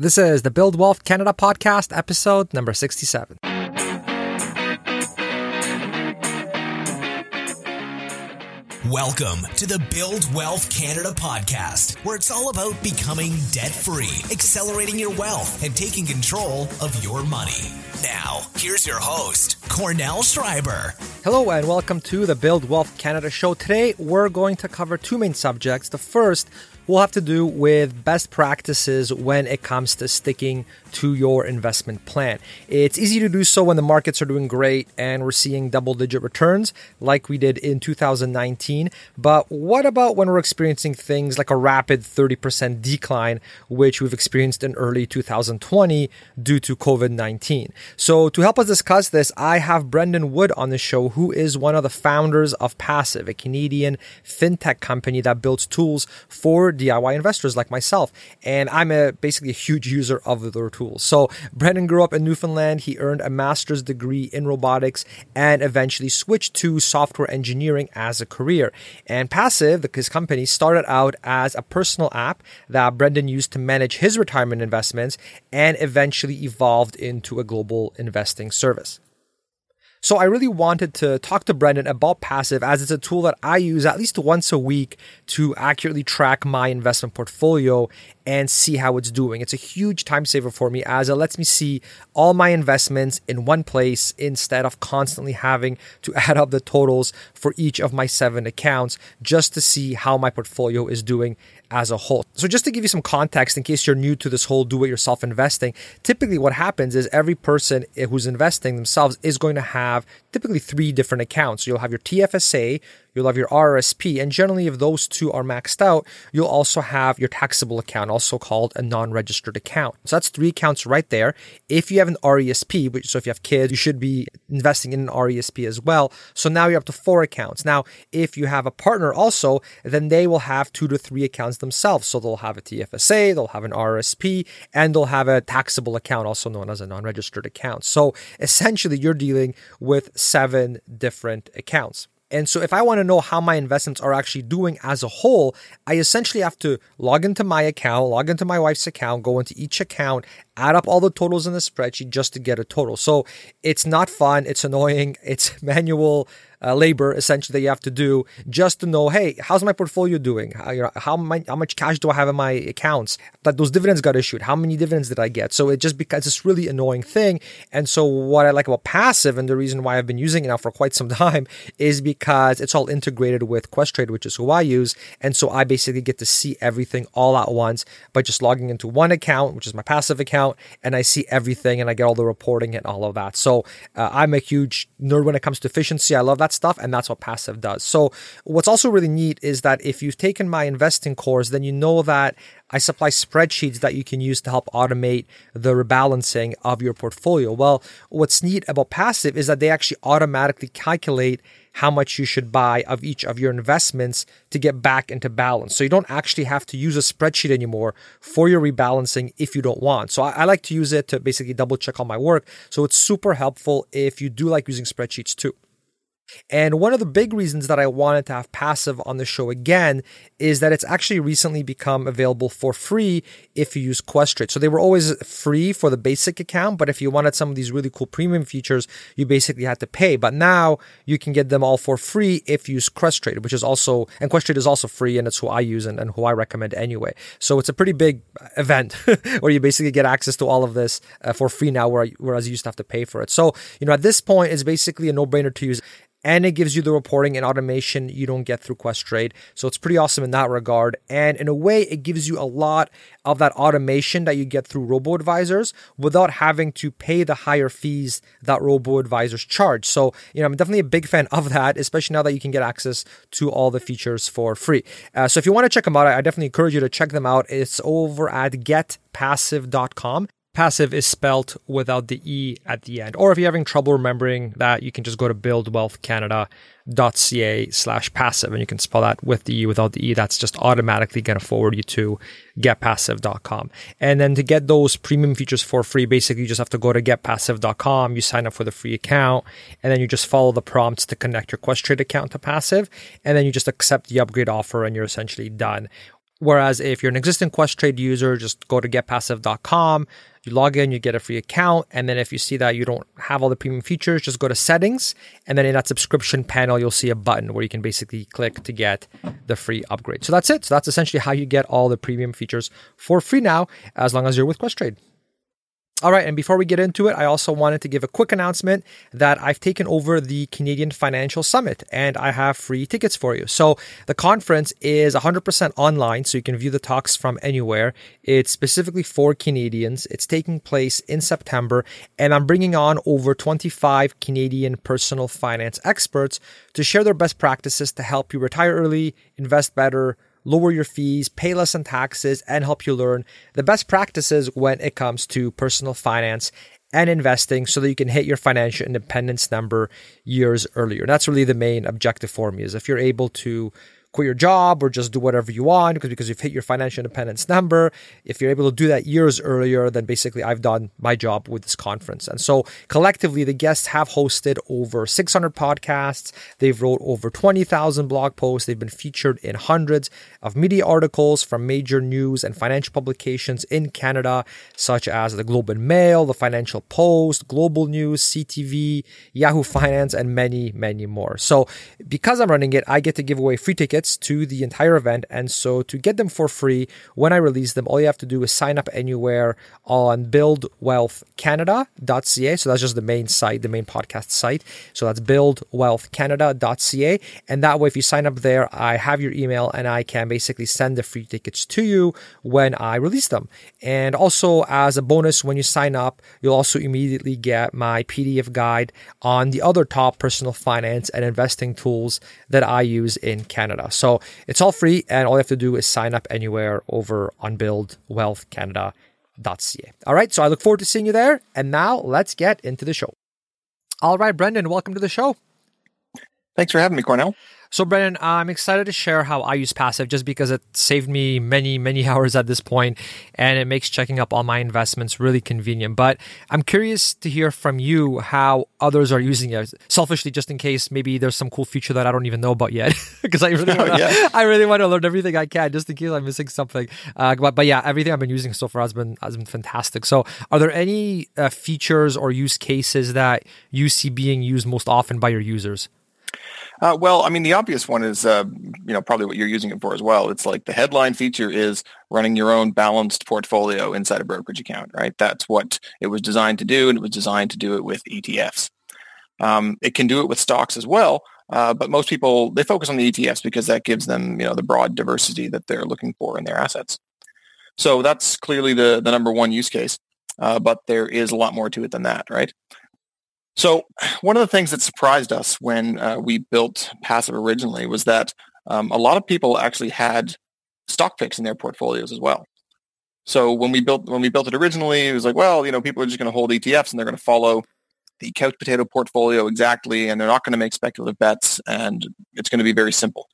This is the Build Wealth Canada podcast, episode number 67. Welcome to the Build Wealth Canada podcast, where it's all about becoming debt-free, accelerating your wealth, and taking control of your money. Now, here's your host, Cornel Schreiber. Hello and welcome to the Build Wealth Canada show. Today, we're going to cover two main subjects. The first will have to do with best practices when it comes to sticking to your investment plan. It's easy to do so when the markets are doing great and we're seeing double-digit returns like we did in 2019. But what about when we're experiencing things like a rapid 30% decline, which we've experienced in early 2020 due to COVID-19? So to help us discuss this, I have Brendan Wood on the show, who is one of the founders of Passiv, a Canadian fintech company that builds tools for DIY investors like myself, and I'm basically a huge user of their tools. So Brendan grew up in Newfoundland. He earned a master's degree in robotics and eventually switched to software engineering as a career. And Passiv, his company, started out as a personal app that Brendan used to manage his retirement investments and eventually evolved into a global investing service. So I really wanted to talk to Brendan about Passiv, as it's a tool that I use at least once a week to accurately track my investment portfolio and see how it's doing. It's a huge time saver for me, as it lets me see all my investments in one place instead of constantly having to add up the totals for each of my 7 accounts just to see how my portfolio is doing as a whole. So just to give you some context, in case you're new to this whole do-it-yourself investing, typically what happens is every person who's investing themselves is going to have typically 3 different accounts. So you'll have your TFSA, you'll have your RRSP, and generally if those 2 are maxed out, you'll also have your taxable account, also called a non-registered account. So that's 3 accounts right there. If you have an RESP, so if you have kids, you should be investing in an RESP as well. So now you're up to 4 accounts. Now, if you have a partner also, then they will have 2 to 3 accounts themselves. So they'll have a TFSA, they'll have an RRSP, and they'll have a taxable account, also known as a non-registered account. So essentially you're dealing with 7 different accounts. And so if I want to know how my investments are actually doing as a whole, I essentially have to log into my account, log into my wife's account, go into each account, add up all the totals in the spreadsheet just to get a total. So it's not fun. It's annoying. It's manual labor essentially that you have to do just to know, hey, how's my portfolio doing? How much cash do I have in my accounts? That those dividends got issued. How many dividends did I get? So it just becomes this really annoying thing. And so what I like about Passiv, and the reason why I've been using it now for quite some time, is because it's all integrated with Questrade, which is who I use. And so I basically get to see everything all at once by just logging into one account, which is my Passiv account, and I see everything and I get all the reporting and all of that. So I'm a huge nerd when it comes to efficiency. I love that stuff, and that's what Passiv does. So what's also really neat is that if you've taken my investing course, then you know that I supply spreadsheets that you can use to help automate the rebalancing of your portfolio. Well, what's neat about Passiv is that they actually automatically calculate how much you should buy of each of your investments to get back into balance. So you don't actually have to use a spreadsheet anymore for your rebalancing if you don't want. So I like to use it to basically double check all my work. So it's super helpful if you do like using spreadsheets too. And one of the big reasons that I wanted to have Passiv on the show again is that it's actually recently become available for free if you use Questrade. So they were always free for the basic account, but if you wanted some of these really cool premium features, you basically had to pay. But now you can get them all for free if you use Questrade, which is also, and Questrade is also free, and it's who I use and who I recommend anyway. So it's a pretty big event where you basically get access to all of this for free now, whereas you used to have to pay for it. So, at this point, it's basically a no-brainer to use. And it gives you the reporting and automation you don't get through Questrade. So it's pretty awesome in that regard. And in a way, it gives you a lot of that automation that you get through robo-advisors without having to pay the higher fees that robo-advisors charge. So, I'm definitely a big fan of that, especially now that you can get access to all the features for free. So if you want to check them out, I definitely encourage you to check them out. It's over at getpassiv.com. Passiv is spelled without the E at the end. Or if you're having trouble remembering that, you can just go to buildwealthcanada.ca/Passiv, and you can spell that with the E, without the E. That's just automatically going to forward you to getpassiv.com. And then to get those premium features for free, basically you just have to go to getpassiv.com, you sign up for the free account, and then you just follow the prompts to connect your Questrade account to Passiv, and then you just accept the upgrade offer and you're essentially done. Whereas if you're an existing Questrade user, just go to getpassive.com, you log in, you get a free account. And then if you see that you don't have all the premium features, just go to settings. And then in that subscription panel, you'll see a button where you can basically click to get the free upgrade. So that's it. So that's essentially how you get all the premium features for free now, as long as you're with Questrade. All right, and before we get into it, I also wanted to give a quick announcement that I've taken over the Canadian Financial Summit and I have free tickets for you. So the conference is 100% online, so you can view the talks from anywhere. It's specifically for Canadians. It's taking place in September, and I'm bringing on over 25 Canadian personal finance experts to share their best practices to help you retire early, invest better, lower your fees, pay less in taxes, and help you learn the best practices when it comes to personal finance and investing so that you can hit your financial independence number years earlier. And that's really the main objective for me, is if you're able to quit your job or just do whatever you want because you've hit your financial independence number, if you're able to do that years earlier, then basically I've done my job with this conference. And so collectively, the guests have hosted over 600 podcasts. They've wrote over 20,000 blog posts. They've been featured in hundreds of media articles from major news and financial publications in Canada, such as the Globe and Mail, the Financial Post, Global News, CTV, Yahoo Finance, and many, many more. So because I'm running it, I get to give away free tickets to the entire event. And so to get them for free when I release them, all you have to do is sign up anywhere on buildwealthcanada.ca. So that's just the main site, the main podcast site. So that's buildwealthcanada.ca. And that way, if you sign up there, I have your email and I can basically send the free tickets to you when I release them. And also as a bonus, when you sign up, you'll also immediately get my PDF guide on the other top personal finance and investing tools that I use in Canada. So it's all free, and all you have to do is sign up anywhere over on buildwealthcanada.ca. All right, so I look forward to seeing you there. And now let's get into the show. All right, Brendan, welcome to the show. Thanks for having me, Cornel. So Brendan, I'm excited to share how I use Passiv just because it saved me many, many hours at this point, and it makes checking up on my investments really convenient. But I'm curious to hear from you how others are using it, selfishly, just in case maybe there's some cool feature that I don't even know about yet, because I really want to learn everything I can just in case I'm missing something. But yeah, everything I've been using so far has been fantastic. So are there any features or use cases that you see being used most often by your users? Well, I mean, the obvious one is, probably what you're using it for as well. It's like the headline feature is running your own balanced portfolio inside a brokerage account, right? That's what it was designed to do, and it was designed to do it with ETFs. It can do it with stocks as well, but most people, they focus on the ETFs because that gives them, the broad diversity that they're looking for in their assets. So that's clearly the number one use case, but there is a lot more to it than that, right? So one of the things that surprised us when we built Passiv originally was that a lot of people actually had stock picks in their portfolios as well. So when we built it originally, it was like, well, people are just going to hold ETFs and they're going to follow the couch potato portfolio exactly, and they're not going to make speculative bets, and it's going to be very simple,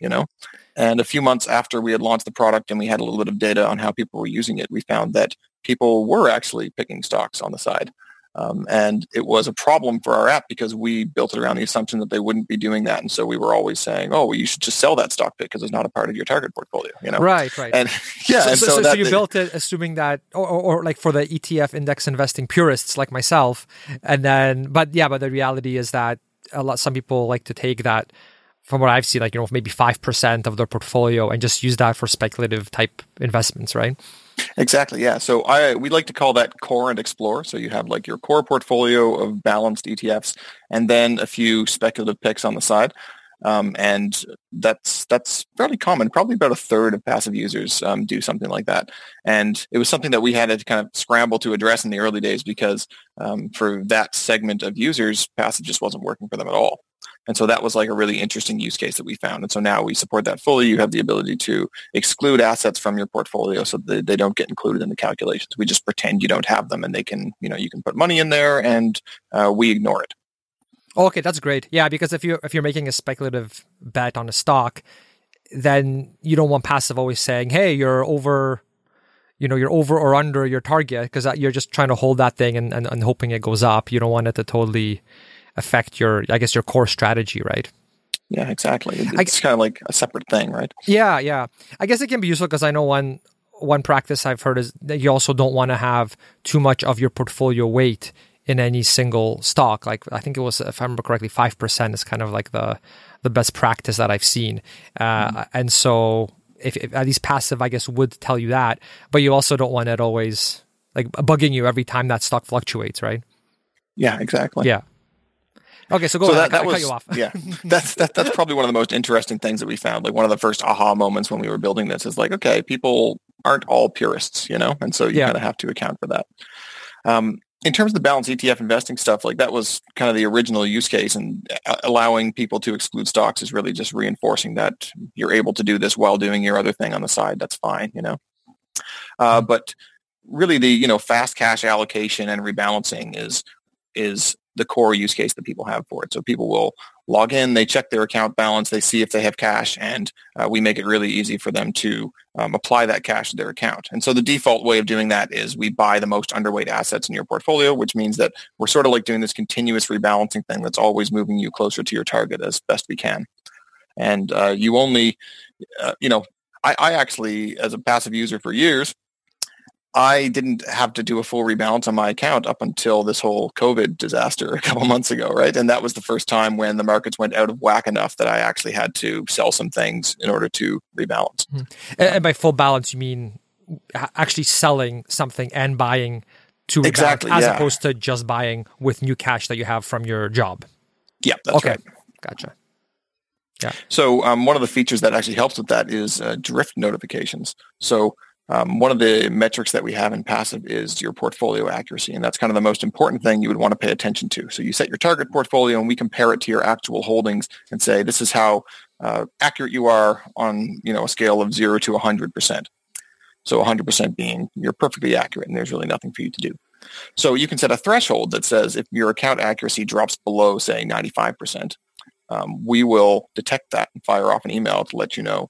And a few months after we had launched the product and we had a little bit of data on how people were using it, we found that people were actually picking stocks on the side. And it was a problem for our app because we built it around the assumption that they wouldn't be doing that. And so we were always saying, oh, well, you should just sell that stock pick because it's not a part of your target portfolio, Right. And yeah. So you built it assuming that, or like for the ETF index investing purists like myself. And then, but the reality is that some people like to take that, from what I've seen, maybe 5% of their portfolio and just use that for speculative type investments, right? Exactly, yeah. So we like to call that core and explore. So you have your core portfolio of balanced ETFs and then a few speculative picks on the side. And that's fairly common. Probably about a third of Passiv users do something like that. And it was something that we had to kind of scramble to address in the early days because for that segment of users, Passiv just wasn't working for them at all. And so that was a really interesting use case that we found. And so now we support that fully. You have the ability to exclude assets from your portfolio so that they don't get included in the calculations. We just pretend you don't have them and they can, you can put money in there and we ignore it. Okay, that's great. Yeah, because if you're making a speculative bet on a stock, then you don't want Passiv always saying, hey, you're over... you're over or under your target because you're just trying to hold that thing and hoping it goes up. You don't want it to totally affect your core strategy, right? Yeah, exactly. It's kind of like a separate thing, right? Yeah, yeah. I guess it can be useful because I know one practice I've heard is that you also don't want to have too much of your portfolio weight in any single stock. Like I think it was, if I remember correctly, 5% is kind of like the best practice that I've seen. And so if at least passive, I guess, would tell you that, but you also don't want it always like bugging you every time that stock fluctuates, right? Yeah, exactly. Yeah. Okay, so go ahead. That was, cut you off. Yeah, that's probably one of the most interesting things that we found. Like one of the first aha moments when we were building this is like, okay, people aren't all purists, you know, and so you kind of have to account for that. In terms of the balanced ETF investing stuff, like that was kind of the original use case, and allowing people to exclude stocks is really just reinforcing that you're able to do this while doing your other thing on the side. That's fine, you know. But really, the fast cash allocation and rebalancing is the core use case that people have for it. So people will log in, they check their account balance, they see if they have cash, and we make it really easy for them to apply that cash to their account. And so the default way of doing that is we buy the most underweight assets in your portfolio, which means that we're sort of like doing this continuous rebalancing thing that's always moving you closer to your target as best we can. And you only, I actually, as a passive user for years, I didn't have to do a full rebalance on my account up until this whole COVID disaster a couple months ago, right? And that was the first time when the markets went out of whack enough that I actually had to sell some things in order to rebalance. Mm-hmm. And by full balance, you mean actually selling something and buying to rebalance, exactly, as opposed to just buying with new cash that you have from your job. Yeah, that's okay. Right. Gotcha. Yeah. So one of the features that actually helps with that is drift notifications. So one of the metrics that we have in passive is your portfolio accuracy, and that's kind of the most important thing you would want to pay attention to. So you set your target portfolio, and we compare it to your actual holdings and say, this is how accurate you are on a scale of 0 to 100%. So 100% being you're perfectly accurate, and there's really nothing for you to do. So you can set a threshold that says if your account accuracy drops below, say, 95%, we will detect that and fire off an email to let you know,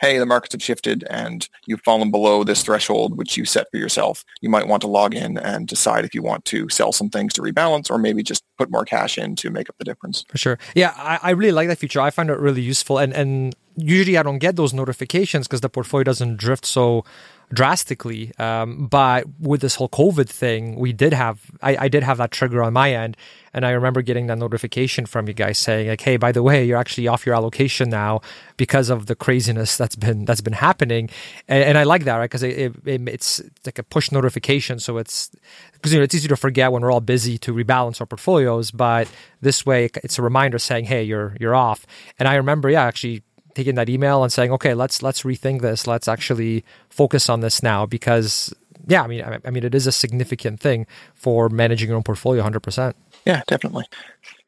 hey, the markets have shifted and you've fallen below this threshold, which you set for yourself. You might want to log in and decide if you want to sell some things to rebalance or maybe just put more cash in to make up the difference. For sure. Yeah, I really like that feature. I find it really useful. And usually I don't get those notifications because the portfolio doesn't drift so drastically. But with this whole COVID thing, we did have, I did have that trigger on my end. And I remember getting that notification from you guys saying like, hey, by the way, you're actually off your allocation now because of the craziness that's been happening. And I like that, right? Because it's like a push notification. So it's, because it's easy to forget when we're all busy to rebalance our portfolios. But this way, it's a reminder saying, hey, you're off. And I remember, actually taking that email and saying, okay, let's rethink this. Let's actually focus on this now because, I mean, it is a significant thing for managing your own portfolio 100%. Yeah, definitely.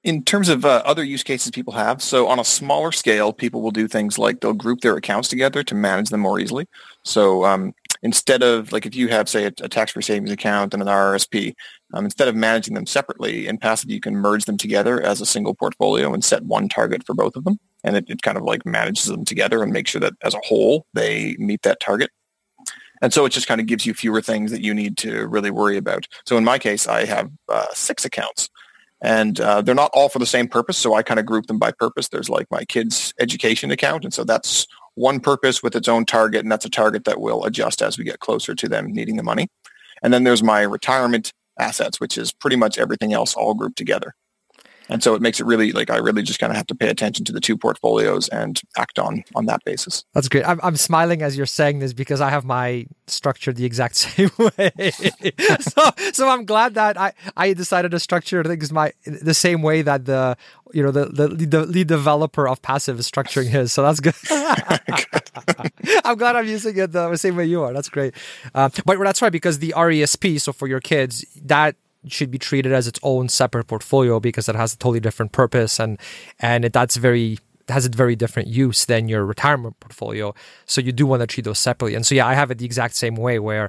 In terms of other use cases people have, so on a smaller scale, people will do things like they'll group their accounts together to manage them more easily. So instead of, like if you have, say, a tax-free savings account and an RRSP, instead of managing them separately, in passive you can merge them together as a single portfolio and set one target for both of them. And it kind of like manages them together and makes sure that as a whole, they meet that target. And so it just kind of gives you fewer things that you need to really worry about. So in my case, I have 6 accounts. And they're not all for the same purpose, so I kind of group them by purpose. There's like my kids' education account, and so that's one purpose with its own target, and that's a target that will adjust as we get closer to them needing the money. And then there's my retirement assets, which is pretty much everything else all grouped together. And so it makes it really, like I really just kind of have to pay attention to the two portfolios and act on that basis. That's great. I'm smiling as you're saying this because I have my structure the exact same way. so I'm glad that I decided to structure things the same way that the lead developer of passive is structuring his. So that's good. I'm glad I'm using it the same way you are. That's great. But that's right, because the RESP, so for your kids, that should be treated as its own separate portfolio because it has a totally different purpose and it has a very different use than your retirement portfolio. So you do want to treat those separately. And so, I have it the exact same way where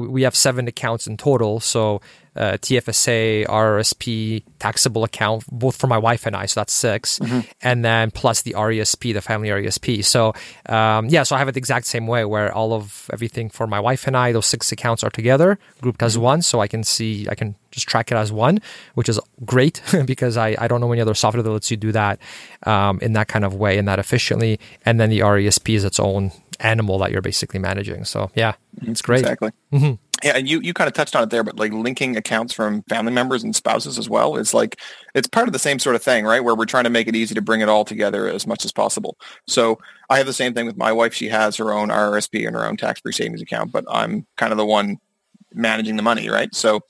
we have 7 accounts in total. So TFSA, RRSP, taxable account, both for my wife and I. So that's 6. Mm-hmm. And then plus the RESP, the family RESP. So so I have it the exact same way where all of everything for my wife and I, those 6 accounts are together, grouped as one. So I can see, I can just track it as one, which is great because I don't know any other software that lets you do that in that kind of way and that efficiently. And then the RESP is its own animal that you're basically managing. So yeah, it's great. Exactly. Mm-hmm. Yeah, and you kind of touched on it there, but like linking accounts from family members and spouses as well is like, it's part of the same sort of thing, right? Where we're trying to make it easy to bring it all together as much as possible. So I have the same thing with my wife. She has her own RRSP and her own tax-free savings account, but I'm kind of the one managing the money, right? So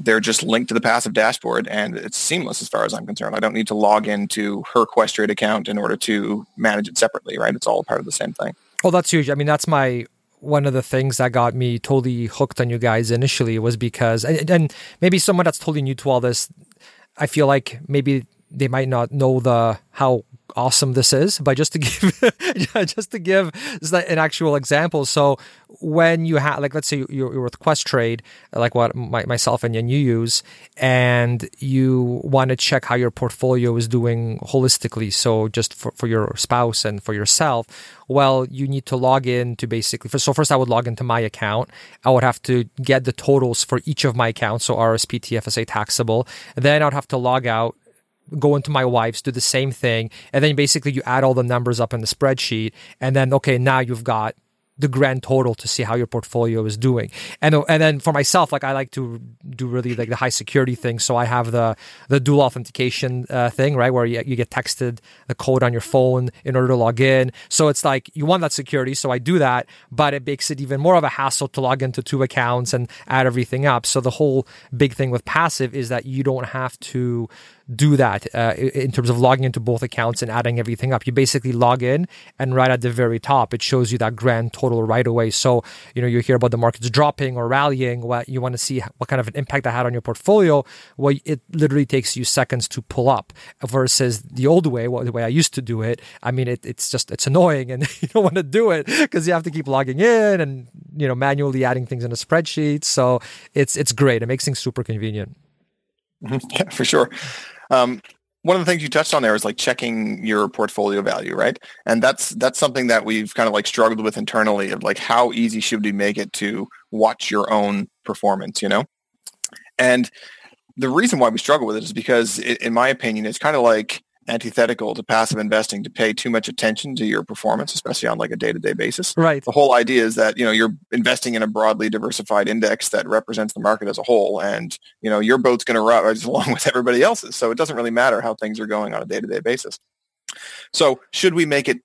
they're just linked to the Passive dashboard, and it's seamless as far as I'm concerned. I don't need to log into her Questrade account in order to manage it separately, right? It's all part of the same thing. Oh, that's huge. I mean, that's one of the things that got me totally hooked on you guys initially was because, and maybe someone that's totally new to all this, I feel like maybe they might not know how awesome this is, but just to give an actual example. So when you have, like, let's say you're with Questrade, like what myself and you use, and you want to check how your portfolio is doing holistically. So just for your spouse and for yourself, well, you need to log in to basically, so first I would log into my account. I would have to get the totals for each of my accounts. So RRSP, TFSA, taxable. Then I'd have to log out, go into my wife's, do the same thing. And then basically you add all the numbers up in the spreadsheet. And then, okay, now you've got the grand total to see how your portfolio is doing. And then for myself, like I like to do really like the high security thing. So I have the dual authentication thing, right? Where you get texted the code on your phone in order to log in. So it's like, you want that security. So I do that, but it makes it even more of a hassle to log into 2 accounts and add everything up. So the whole big thing with Passive is that you don't have to do that in terms of logging into both accounts and adding everything up. You basically log in, and right at the very top, it shows you that grand total right away. So, you know, you hear about the markets dropping or rallying, what you want to see what kind of an impact that had on your portfolio. Well, it literally takes you seconds to pull up versus the old way, the way I used to do it. I mean, it's annoying, and you don't want to do it because you have to keep logging in and, you know, manually adding things in a spreadsheet. So it's great. It makes things super convenient. Yeah, for sure. One of the things you touched on there is like checking your portfolio value, right? And that's something that we've kind of like struggled with internally of like, how easy should we make it to watch your own performance, you know? And the reason why we struggle with it is because in my opinion, it's kind of like antithetical to passive investing to pay too much attention to your performance, especially on like a day-to-day basis. Right. The whole idea is that, you know, you're investing in a broadly diversified index that represents the market as a whole, and, you know, your boat's going to rise along with everybody else's. So it doesn't really matter how things are going on a day-to-day basis. So should we make it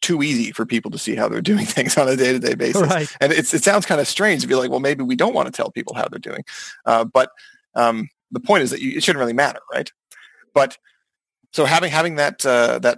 too easy for people to see how they're doing things on a day-to-day basis? Right. And it sounds kind of strange to be like, well, maybe we don't want to tell people how they're doing. But the point is that it shouldn't really matter, right? But so having that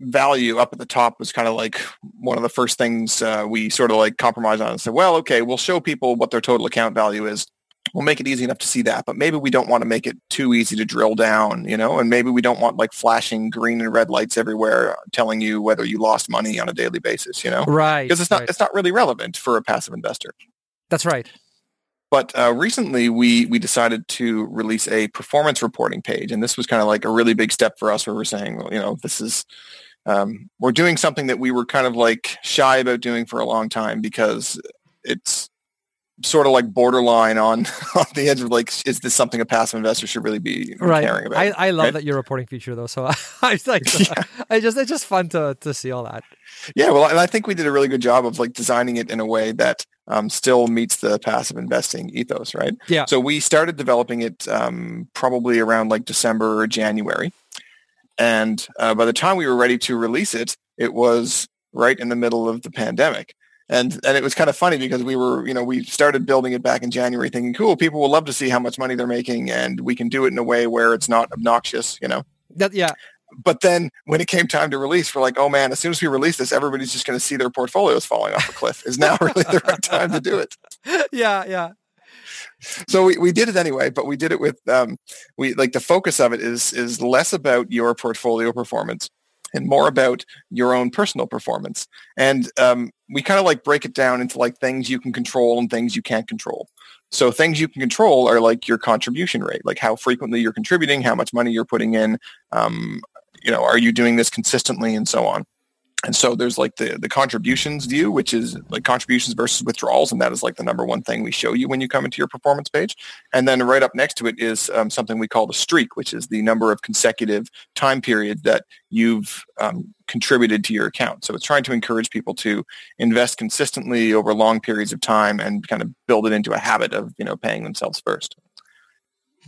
value up at the top was kind of like one of the first things we sort of like compromised on and said, well, okay, we'll show people what their total account value is. We'll make it easy enough to see that, but maybe we don't want to make it too easy to drill down, you know, and maybe we don't want like flashing green and red lights everywhere telling you whether you lost money on a daily basis, you know? Right. Because it's not really relevant for a passive investor. That's right. But recently, we decided to release a performance reporting page, and this was kind of like a really big step for us, where we're saying, well, you know, this is we're doing something that we were kind of like shy about doing for a long time, because it's sort of like borderline on the edge of like, is this something a passive investor should really be caring about? I love that your reporting feature though. So I like, yeah. It's just fun to see all that. Yeah. Well, and I think we did a really good job of like designing it in a way that still meets the passive investing ethos, right? Yeah. So we started developing it probably around like December or January. And by the time we were ready to release it, it was right in the middle of the pandemic. And it was kind of funny because we were, you know, we started building it back in January thinking, cool, people will love to see how much money they're making, and we can do it in a way where it's not obnoxious, you know? Yeah. But then when it came time to release, we're like, oh man, as soon as we release this, everybody's just going to see their portfolios falling off a cliff. Is now really the right time to do it? Yeah, yeah. So we did it anyway, but we did it with, the focus of it is less about your portfolio performance and more about your own personal performance. And we kind of like break it down into like things you can control and things you can't control. So things you can control are like your contribution rate, like how frequently you're contributing, how much money you're putting in, are you doing this consistently, and so on. And so there's like the contributions view, which is like contributions versus withdrawals. And that is like the number one thing we show you when you come into your performance page. And then right up next to it is something we call the streak, which is the number of consecutive time periods that you've contributed to your account. So it's trying to encourage people to invest consistently over long periods of time and kind of build it into a habit of, you know, paying themselves first.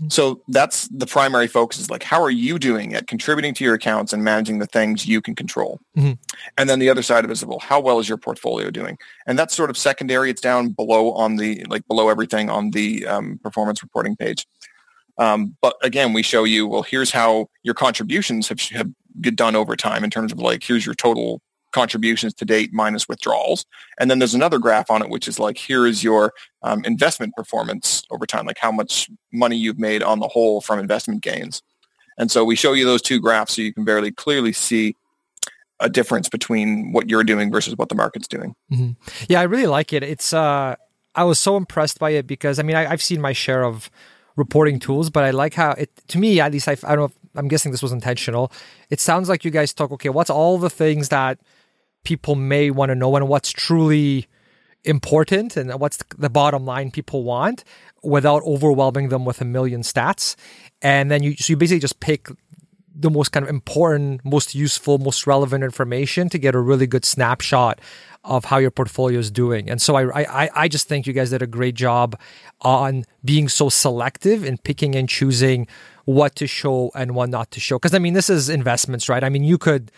So that's the primary focus, is like, how are you doing at contributing to your accounts and managing the things you can control? Mm-hmm. And then the other side of it is, well, how well is your portfolio doing? And that's sort of secondary. It's down below on the, like below everything on the performance reporting page. But again, we show you, well, here's how your contributions have done over time in terms of like, here's your total contributions to date minus withdrawals. And then there's another graph on it, which is like, here is your investment performance over time, like how much money you've made on the whole from investment gains. And so we show you those two graphs so you can very clearly see a difference between what you're doing versus what the market's doing. Mm-hmm. Yeah, I really like it. It's I was so impressed by it because, I mean, I've seen my share of reporting tools, but I like how it, to me, at least, I don't know, I'm guessing this was intentional. It sounds like you guys talk, okay, what's all the things that people may want to know and what's truly important and what's the bottom line people want without overwhelming them with a million stats. And then you basically just pick the most kind of important, most useful, most relevant information to get a really good snapshot of how your portfolio is doing. And so I just think you guys did a great job on being so selective in picking and choosing what to show and what not to show. Because, I mean, this is investments, right? I mean, you could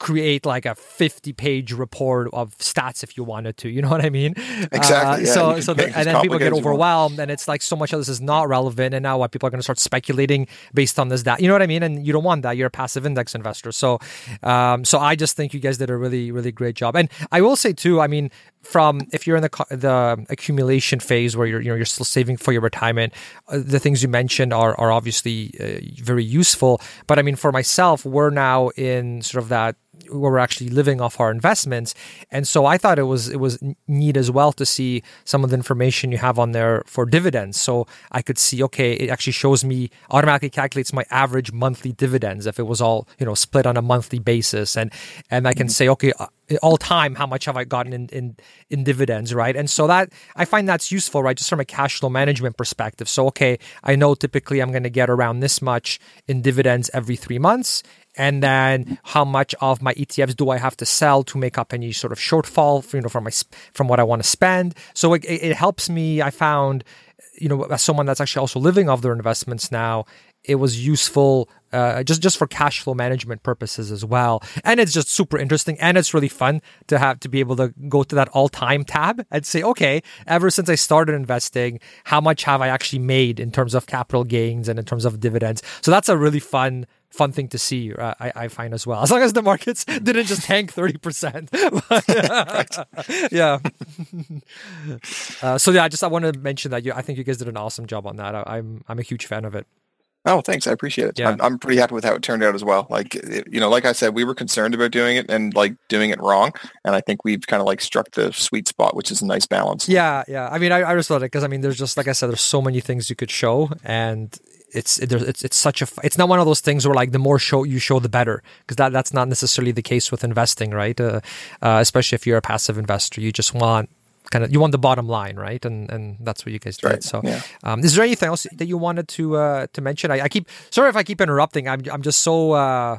create like a 50-page report of stats if you wanted to, you know what I mean? Exactly. Yeah. And then people get overwhelmed and it's like so much of this is not relevant, and now what, people are going to start speculating based on this, that, you know what I mean? And you don't want that. You're a passive index investor. So I just think you guys did a really, really great job. And I will say too, I mean, from if you're in the accumulation phase where you're still saving for your retirement, the things you mentioned are obviously very useful. But I mean, for myself, we're now in sort of that where we're actually living off our investments. And so I thought it was neat as well to see some of the information you have on there for dividends. So I could see, okay, it actually shows me, automatically calculates my average monthly dividends if it was all, you know, split on a monthly basis. And I can say, okay, all time, how much have I gotten in dividends, right? And so that, I find that's useful, right? Just from a cash flow management perspective. So, okay, I know typically I'm going to get around this much in dividends every 3 months. And then how much of my ETFs do I have to sell to make up any sort of shortfall from what I want to spend? So it helps me, I found, you know, as someone that's actually also living off their investments now, it was useful just for cash flow management purposes as well. And it's just super interesting. And it's really fun to have to be able to go to that all-time tab and say, okay, ever since I started investing, how much have I actually made in terms of capital gains and in terms of dividends? So that's a really fun thing to see, I find as well. As long as the markets didn't just tank 30%. But, yeah. I wanted to mention that I think you guys did an awesome job on that. I'm a huge fan of it. Oh, thanks. I appreciate it. Yeah. I'm pretty happy with how it turned out as well. Like, you know, like I said, we were concerned about doing it and like doing it wrong. And I think we've kind of like struck the sweet spot, which is a nice balance. Yeah. Yeah. I mean, I just love it because, I mean, there's just, like I said, there's so many things you could show, and it's such a, it's not one of those things where like the more you show the better, because that's not necessarily the case with investing, right? Especially if you're a passive investor, you just want you want the bottom line, right? And that's what you guys did. Right. So, yeah. Is there anything else that you wanted to mention? I keep interrupting. I'm just so I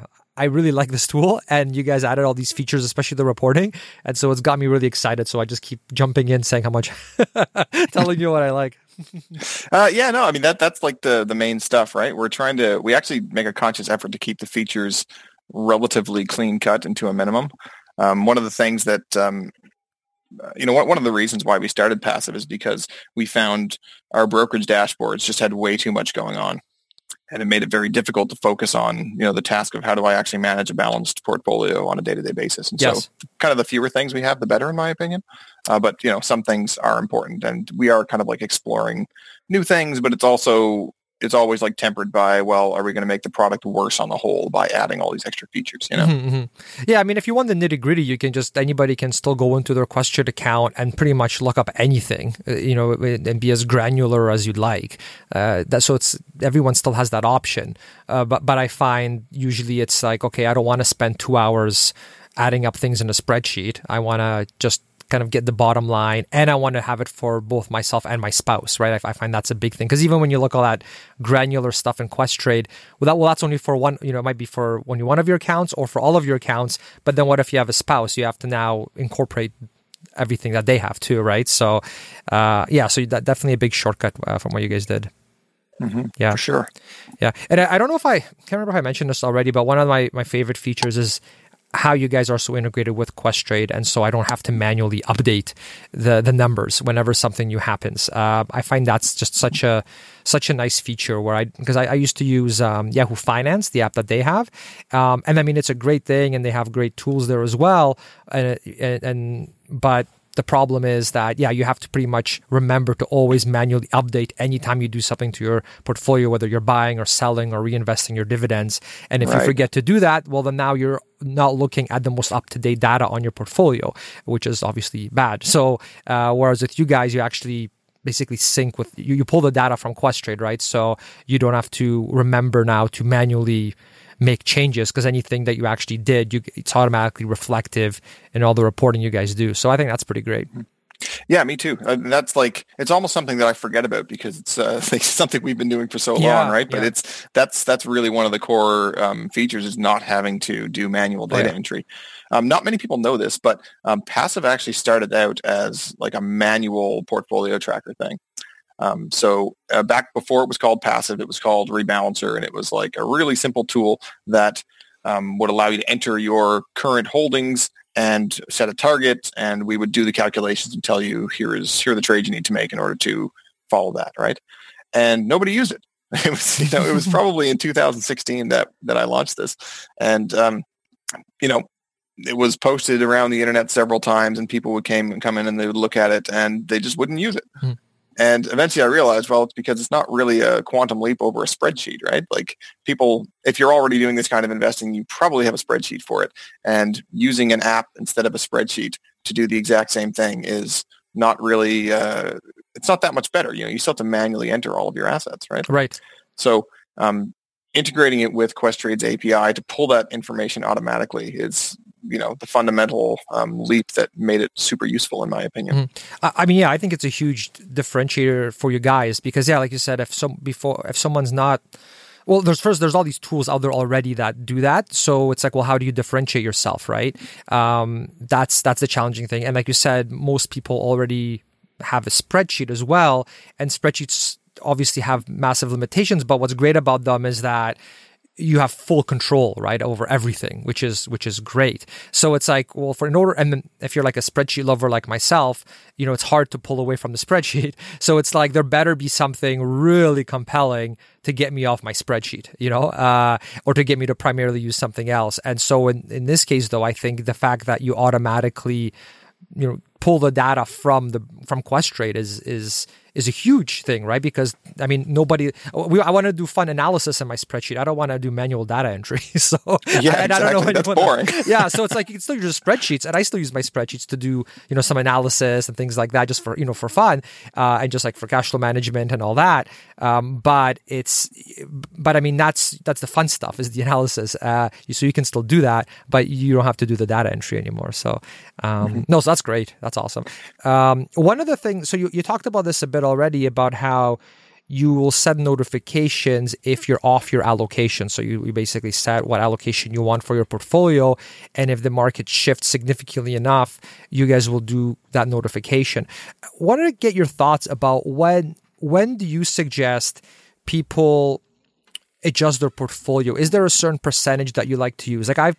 really like this tool, and you guys added all these features, especially the reporting, and so it's got me really excited. So I just keep jumping in, saying how much, telling you what I like. I mean that's like the main stuff, right? We actually make a conscious effort to keep the features relatively clean cut and to a minimum. One of the things that one of the reasons why we started Passive is because we found our brokerage dashboards just had way too much going on, and it made it very difficult to focus on, you know, the task of how do I actually manage a balanced portfolio on a day-to-day basis. And yes. So kind of the fewer things we have, the better, in my opinion. But, you know, some things are important, and we are kind of like exploring new things, but it's also, it's always like tempered by, well, are we going to make the product worse on the whole by adding all these extra features, you know? Mm-hmm. Yeah, I mean, if you want the nitty gritty, you can just, anybody can still go into their Questrade account and pretty much look up anything, you know, and be as granular as you'd like. So it's, everyone still has that option. But I find usually it's like, okay, I don't want to spend 2 hours adding up things in a spreadsheet. I want to just kind of get the bottom line, and I want to have it for both myself and my spouse, right? I find that's a big thing, because even when you look at all that granular stuff in Questrade, well, that's only for one, you know, it might be for only one of your accounts or for all of your accounts, but then what if you have a spouse? You have to now incorporate everything that they have too, right? So so that definitely a big shortcut from what you guys did. Mm-hmm, yeah, for sure. Yeah, and I don't know if I can't remember if I mentioned this already, but one of my favorite features is how you guys are so integrated with Questrade, and so I don't have to manually update the numbers whenever something new happens. I find that's just such a nice feature, where because I used to use Yahoo Finance, the app that they have, and I mean it's a great thing, and they have great tools there as well, but the problem is that, yeah, you have to pretty much remember to always manually update anytime you do something to your portfolio, whether you're buying or selling or reinvesting your dividends. And if you forget to do that, well, then now you're not looking at the most up-to-date data on your portfolio, which is obviously bad. So whereas with you guys, you actually basically sync with, you pull the data from Questrade, right? So you don't have to remember now to manually make changes, because anything that you actually did, it's automatically reflective in all the reporting you guys do. So I think that's pretty great. Yeah, me too. That's like, it's almost something that I forget about, because it's something we've been doing for so long, right? But that's really one of the core features, is not having to do manual data entry. Not many people know this, but Passiv actually started out as like a manual portfolio tracker thing. Back before it was called Passiv, it was called Rebalancer, and it was like a really simple tool that would allow you to enter your current holdings and set a target, and we would do the calculations and tell you, here are the trades you need to make in order to follow that, right? And nobody used it. It was, you know, it was probably in 2016 that I launched this, and you know, it was posted around the internet several times, and people would come in and they would look at it, and they just wouldn't use it. Mm. And eventually I realized, well, it's because it's not really a quantum leap over a spreadsheet, right? Like people, if you're already doing this kind of investing, you probably have a spreadsheet for it. And using an app instead of a spreadsheet to do the exact same thing is not really, it's not that much better. You know, you still have to manually enter all of your assets, right? Right. So integrating it with Questrade's API to pull that information automatically is, you know, the fundamental leap that made it super useful, in my opinion. Mm-hmm. I mean, yeah, I think it's a huge differentiator for you guys, because, yeah, like you said, if someone's not, well, there's all these tools out there already that do that. So it's like, well, how do you differentiate yourself, right? That's the challenging thing. And like you said, most people already have a spreadsheet as well, and spreadsheets obviously have massive limitations. But what's great about them is that you have full control, right, over everything, which is great. So it's like, well, for in order, and then if you're like a spreadsheet lover like myself, you know, it's hard to pull away from the spreadsheet. So it's like there better be something really compelling to get me off my spreadsheet, you know, or to get me to primarily use something else. And so in this case, though, I think the fact that you automatically, you know, pull the data from Questrade is a huge thing, right? Because I mean, I want to do fun analysis in my spreadsheet. I don't want to do manual data entry. So yeah, and exactly. I don't know when that's boring. Yeah, so it's like you can still use spreadsheets, and I still use my spreadsheets to do, you know, some analysis and things like that, just for, you know, for fun, and just like for cash flow management and all that. But I mean, that's the fun stuff, is the analysis. So you can still do that, but you don't have to do the data entry anymore. So so that's great. That's awesome. One other thing. So you talked about this a bit already, about how you will send notifications if you're off your allocation. So you basically set what allocation you want for your portfolio, and if the market shifts significantly enough, you guys will do that notification. I wanted to get your thoughts about when do you suggest people adjust their portfolio? Is there a certain percentage that you like to use? Like I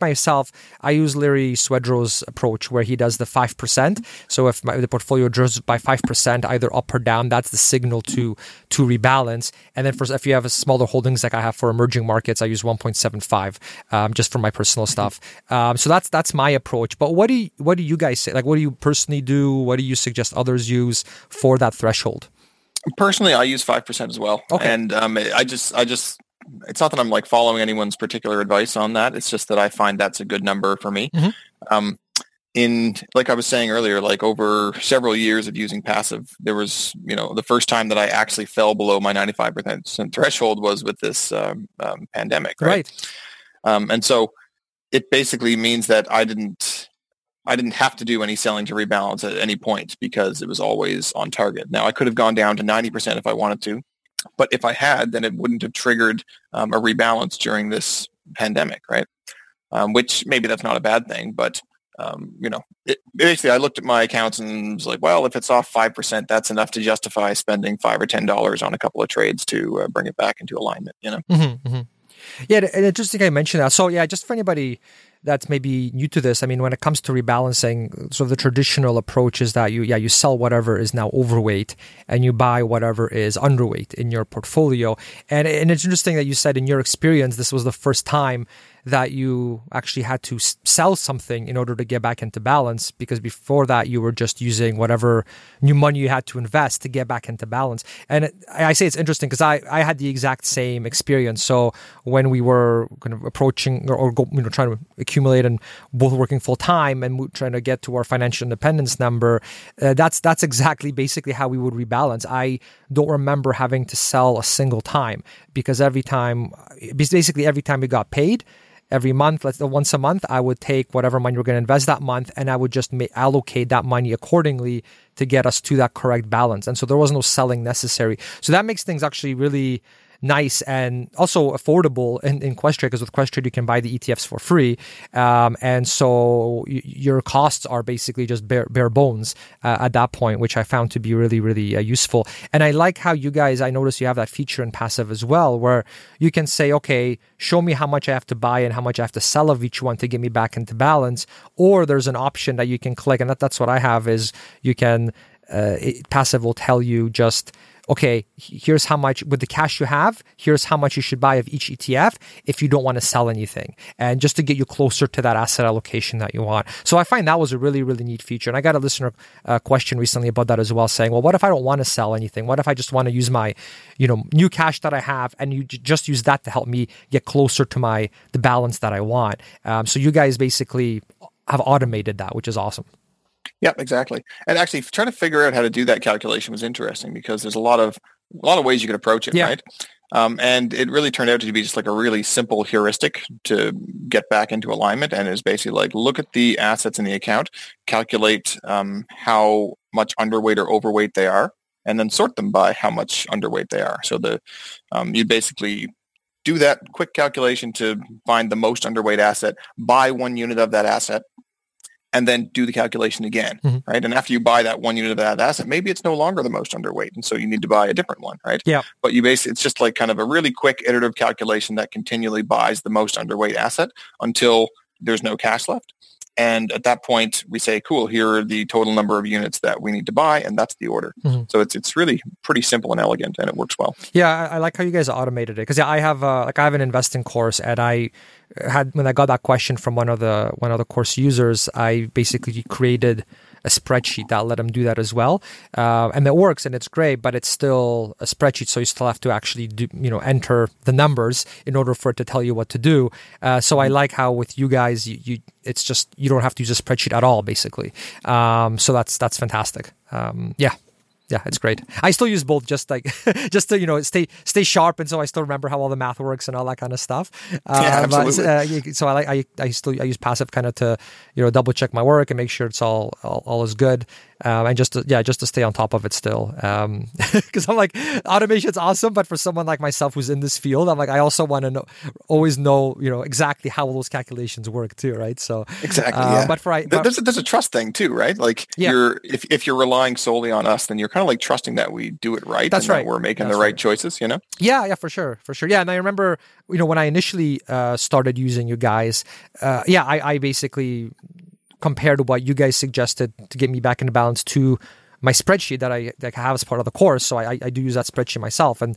use Larry Swedrow's approach, where he does the 5%. So if the portfolio drifts by 5%, either up or down, that's the signal to rebalance. And then if you have a smaller holdings like I have for emerging markets, I use 1.75 just for my personal stuff. So that's my approach. But what do you guys say? Like, what do you personally do? What do you suggest others use for that threshold? Personally, I use 5% as well. Okay. And I just it's not that I'm like following anyone's particular advice on that. It's just that I find that's a good number for me. Mm-hmm. In like I was saying earlier, like over several years of using passive, there was, you know, the first time that I actually fell below my 95% threshold was with this pandemic, right? And so it basically means that I didn't have to do any selling to rebalance at any point because it was always on target. Now I could have gone down to 90% if I wanted to, but if I had, then it wouldn't have triggered a rebalance during this pandemic, right? Which maybe that's not a bad thing, but you know, basically I looked at my accounts and was like, well, if it's off 5%, that's enough to justify spending $5 or $10 on a couple of trades to bring it back into alignment, you know? Mm-hmm, mm-hmm. Yeah. And interesting I mentioned that. So yeah, just for anybody that's maybe new to this, I mean, when it comes to rebalancing, sort of the traditional approach is that you sell whatever is now overweight and you buy whatever is underweight in your portfolio. And it's interesting that you said in your experience, this was the first time that you actually had to sell something in order to get back into balance, because before that you were just using whatever new money you had to invest to get back into balance. And I say it's interesting because I had the exact same experience. So when we were kind of approaching or trying to accumulate and both working full time and trying to get to our financial independence number, that's exactly basically how we would rebalance. I don't remember having to sell a single time because every time we got paid, every month, once a month, I would take whatever money we're going to invest that month and I would just allocate that money accordingly to get us to that correct balance. And so there was no selling necessary. So that makes things actually really nice and also affordable in Questrade, because with Questrade, you can buy the ETFs for free. And so your costs are basically just bare bones at that point, which I found to be really, really useful. And I like how you guys, I noticed you have that feature in passive as well, where you can say, okay, show me how much I have to buy and how much I have to sell of each one to get me back into balance. Or there's an option that you can click. And that's what I have is you can, passive will tell you just, okay, here's how much, with the cash you have, here's how much you should buy of each ETF if you don't want to sell anything, and just to get you closer to that asset allocation that you want. So I find that was a really, really neat feature. And I got a listener question recently about that as well, saying, well, what if I don't want to sell anything? What if I just want to use my, new cash that I have, and you just use that to help me get closer to the balance that I want? So you guys basically have automated that, which is awesome. Yeah, exactly. And actually trying to figure out how to do that calculation was interesting, because there's a lot of ways you could approach it, yeah. Right? And it really turned out to be just like a really simple heuristic to get back into alignment. And it's basically like, look at the assets in the account, calculate how much underweight or overweight they are, and then sort them by how much underweight they are. So you basically do that quick calculation to find the most underweight asset, buy 1 unit of that asset, and then do the calculation again, mm-hmm. right? And after you buy that 1 unit of that asset, maybe it's no longer the most underweight, and so you need to buy a different one, right? Yeah. But it's just like kind of a really quick iterative calculation that continually buys the most underweight asset until there's no cash left. And at that point, we say, cool, here are the total number of units that we need to buy, and that's the order. Mm-hmm. So it's really pretty simple and elegant, and it works well. Yeah, I like how you guys automated it, because I have an investing course, and I had, when I got that question from one of the course users, I basically created a spreadsheet that let them do that as well. And it works and it's great, but it's still a spreadsheet. So you still have to actually enter the numbers in order for it to tell you what to do. So I like how with you guys, it's just, you don't have to use a spreadsheet at all, basically. So that's fantastic. Yeah, it's great. I still use both, just to stay sharp, and so I still remember how all the math works and all that kind of stuff. Yeah, absolutely. But, so I use passive kind of to double check my work and make sure it's all is good, and just to stay on top of it still. Because I'm like, automation's awesome, but for someone like myself who's in this field, I'm like, I also want to always know exactly how all those calculations work too, right? So exactly. Yeah. But there's a trust thing too, right? Like yeah. if you're relying solely on us, then you're kind of like trusting that we do it right. That's right. That we're making the right choices, Yeah, for sure. Yeah, and I remember, when I initially started using you guys, I basically compared what you guys suggested to get me back into balance to my spreadsheet that I have as part of the course. So I do use that spreadsheet myself, and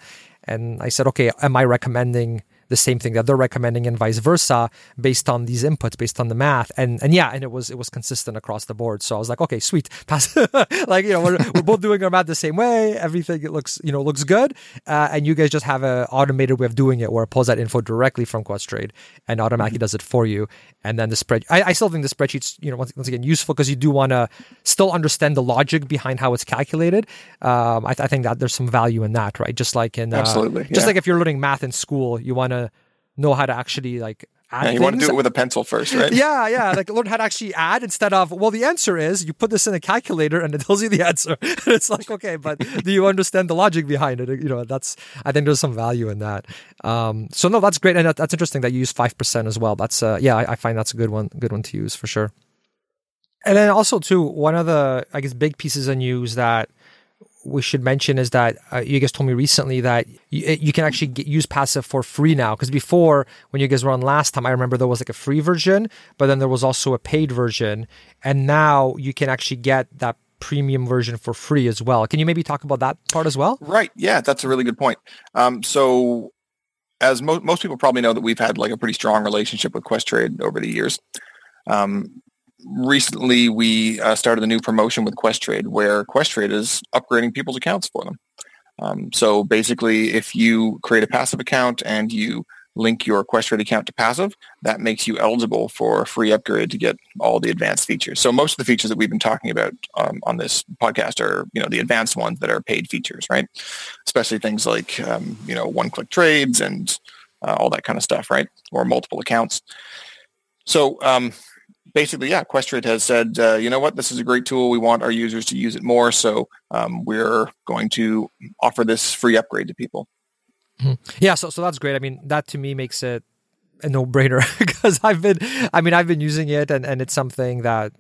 I said, okay, am I recommending the same thing that they're recommending and vice versa based on these inputs, based on the math. And yeah, and it was consistent across the board. So I was like, okay, sweet. Like, you know, we're both doing our math the same way. Everything, it looks, you know, looks good. And you guys just have an automated way of doing it where it pulls that info directly from Questrade and automatically does it for you. And then the spread, I still think the spreadsheet's, you know, once again, useful because you do want to still understand the logic behind how it's calculated. I think that there's some value in that, right? Just like in, absolutely, yeah. Just like if you're learning math in school, you want to know how to actually like add things. You want to do it with a pencil first, right? Yeah. Like learn how to actually add instead of, well, the answer is you put this in a calculator and it tells you the answer. And it's like, okay, but do you understand the logic behind it? You know, I think there's some value in that. So no, that's great. And that's interesting that you use 5% as well. That's, I find that's a good one to use for sure. And then also too, one of the, I guess, big pieces of news that we should mention is that you guys told me recently that you can actually use Passiv for free now. Because before, when you guys were on last time, I remember there was like a free version, but then there was also a paid version. And now you can actually get that premium version for free as well. Can you maybe talk about that part as well? Right. Yeah, that's a really good point. So as most people probably know that we've had like a pretty strong relationship with Questrade over the years. Recently, we started a new promotion with Questrade where Questrade is upgrading people's accounts for them. So basically, if you create a Passiv account and you link your Questrade account to Passiv, that makes you eligible for a free upgrade to get all the advanced features. So most of the features that we've been talking about on this podcast are, you know, the advanced ones that are paid features, right? Especially things like, you know, one-click trades and all that kind of stuff, right? Or multiple accounts. So, basically, yeah, Questrade has said, you know what, this is a great tool. We want our users to use it more. So we're going to offer this free upgrade to people. Mm-hmm. Yeah, so that's great. I mean, that to me makes it a no-brainer because I've been using it and it's something that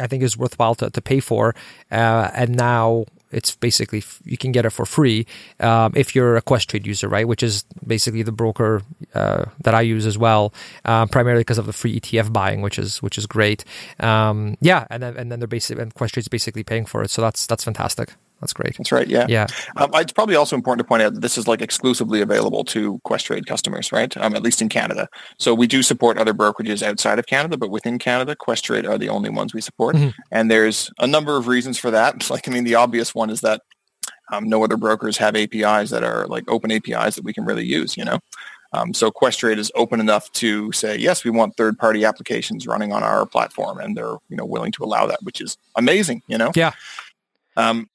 I think is worthwhile to pay for. And now it's basically, you can get it for free if you're a Questrade user, right? Which is basically the broker that I use as well, primarily because of the free ETF buying, which is great. And then they're basically, and Questrade's basically paying for it, so that's fantastic. That's great. That's right. Yeah. It's probably also important to point out that this is like exclusively available to Questrade customers, right? At least in Canada. So we do support other brokerages outside of Canada, but within Canada, Questrade are the only ones we support. Mm-hmm. And there's a number of reasons for that. Like, I mean, the obvious one is that no other brokers have APIs that are like open APIs that we can really use, you know? So Questrade is open enough to say, yes, we want third-party applications running on our platform, and they're, you know, willing to allow that, which is amazing, you know? Yeah.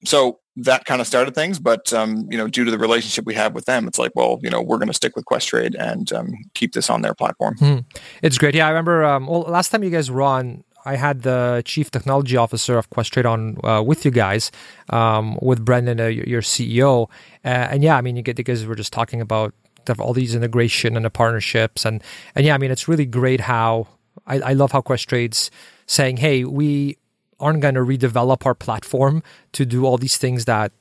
So that kind of started things, but, you know, due to the relationship we have with them, it's like, well, you know, we're going to stick with Questrade and keep this on their platform. Mm. It's great. Yeah, I remember last time you guys were on, I had the chief technology officer of Questrade on with you guys, with Brendan, your CEO. And yeah, I mean, you guys were just talking about all these integration and the partnerships. And yeah, I mean, it's really great how, I love how Questrade's saying, hey, we aren't going to redevelop our platform to do all these things that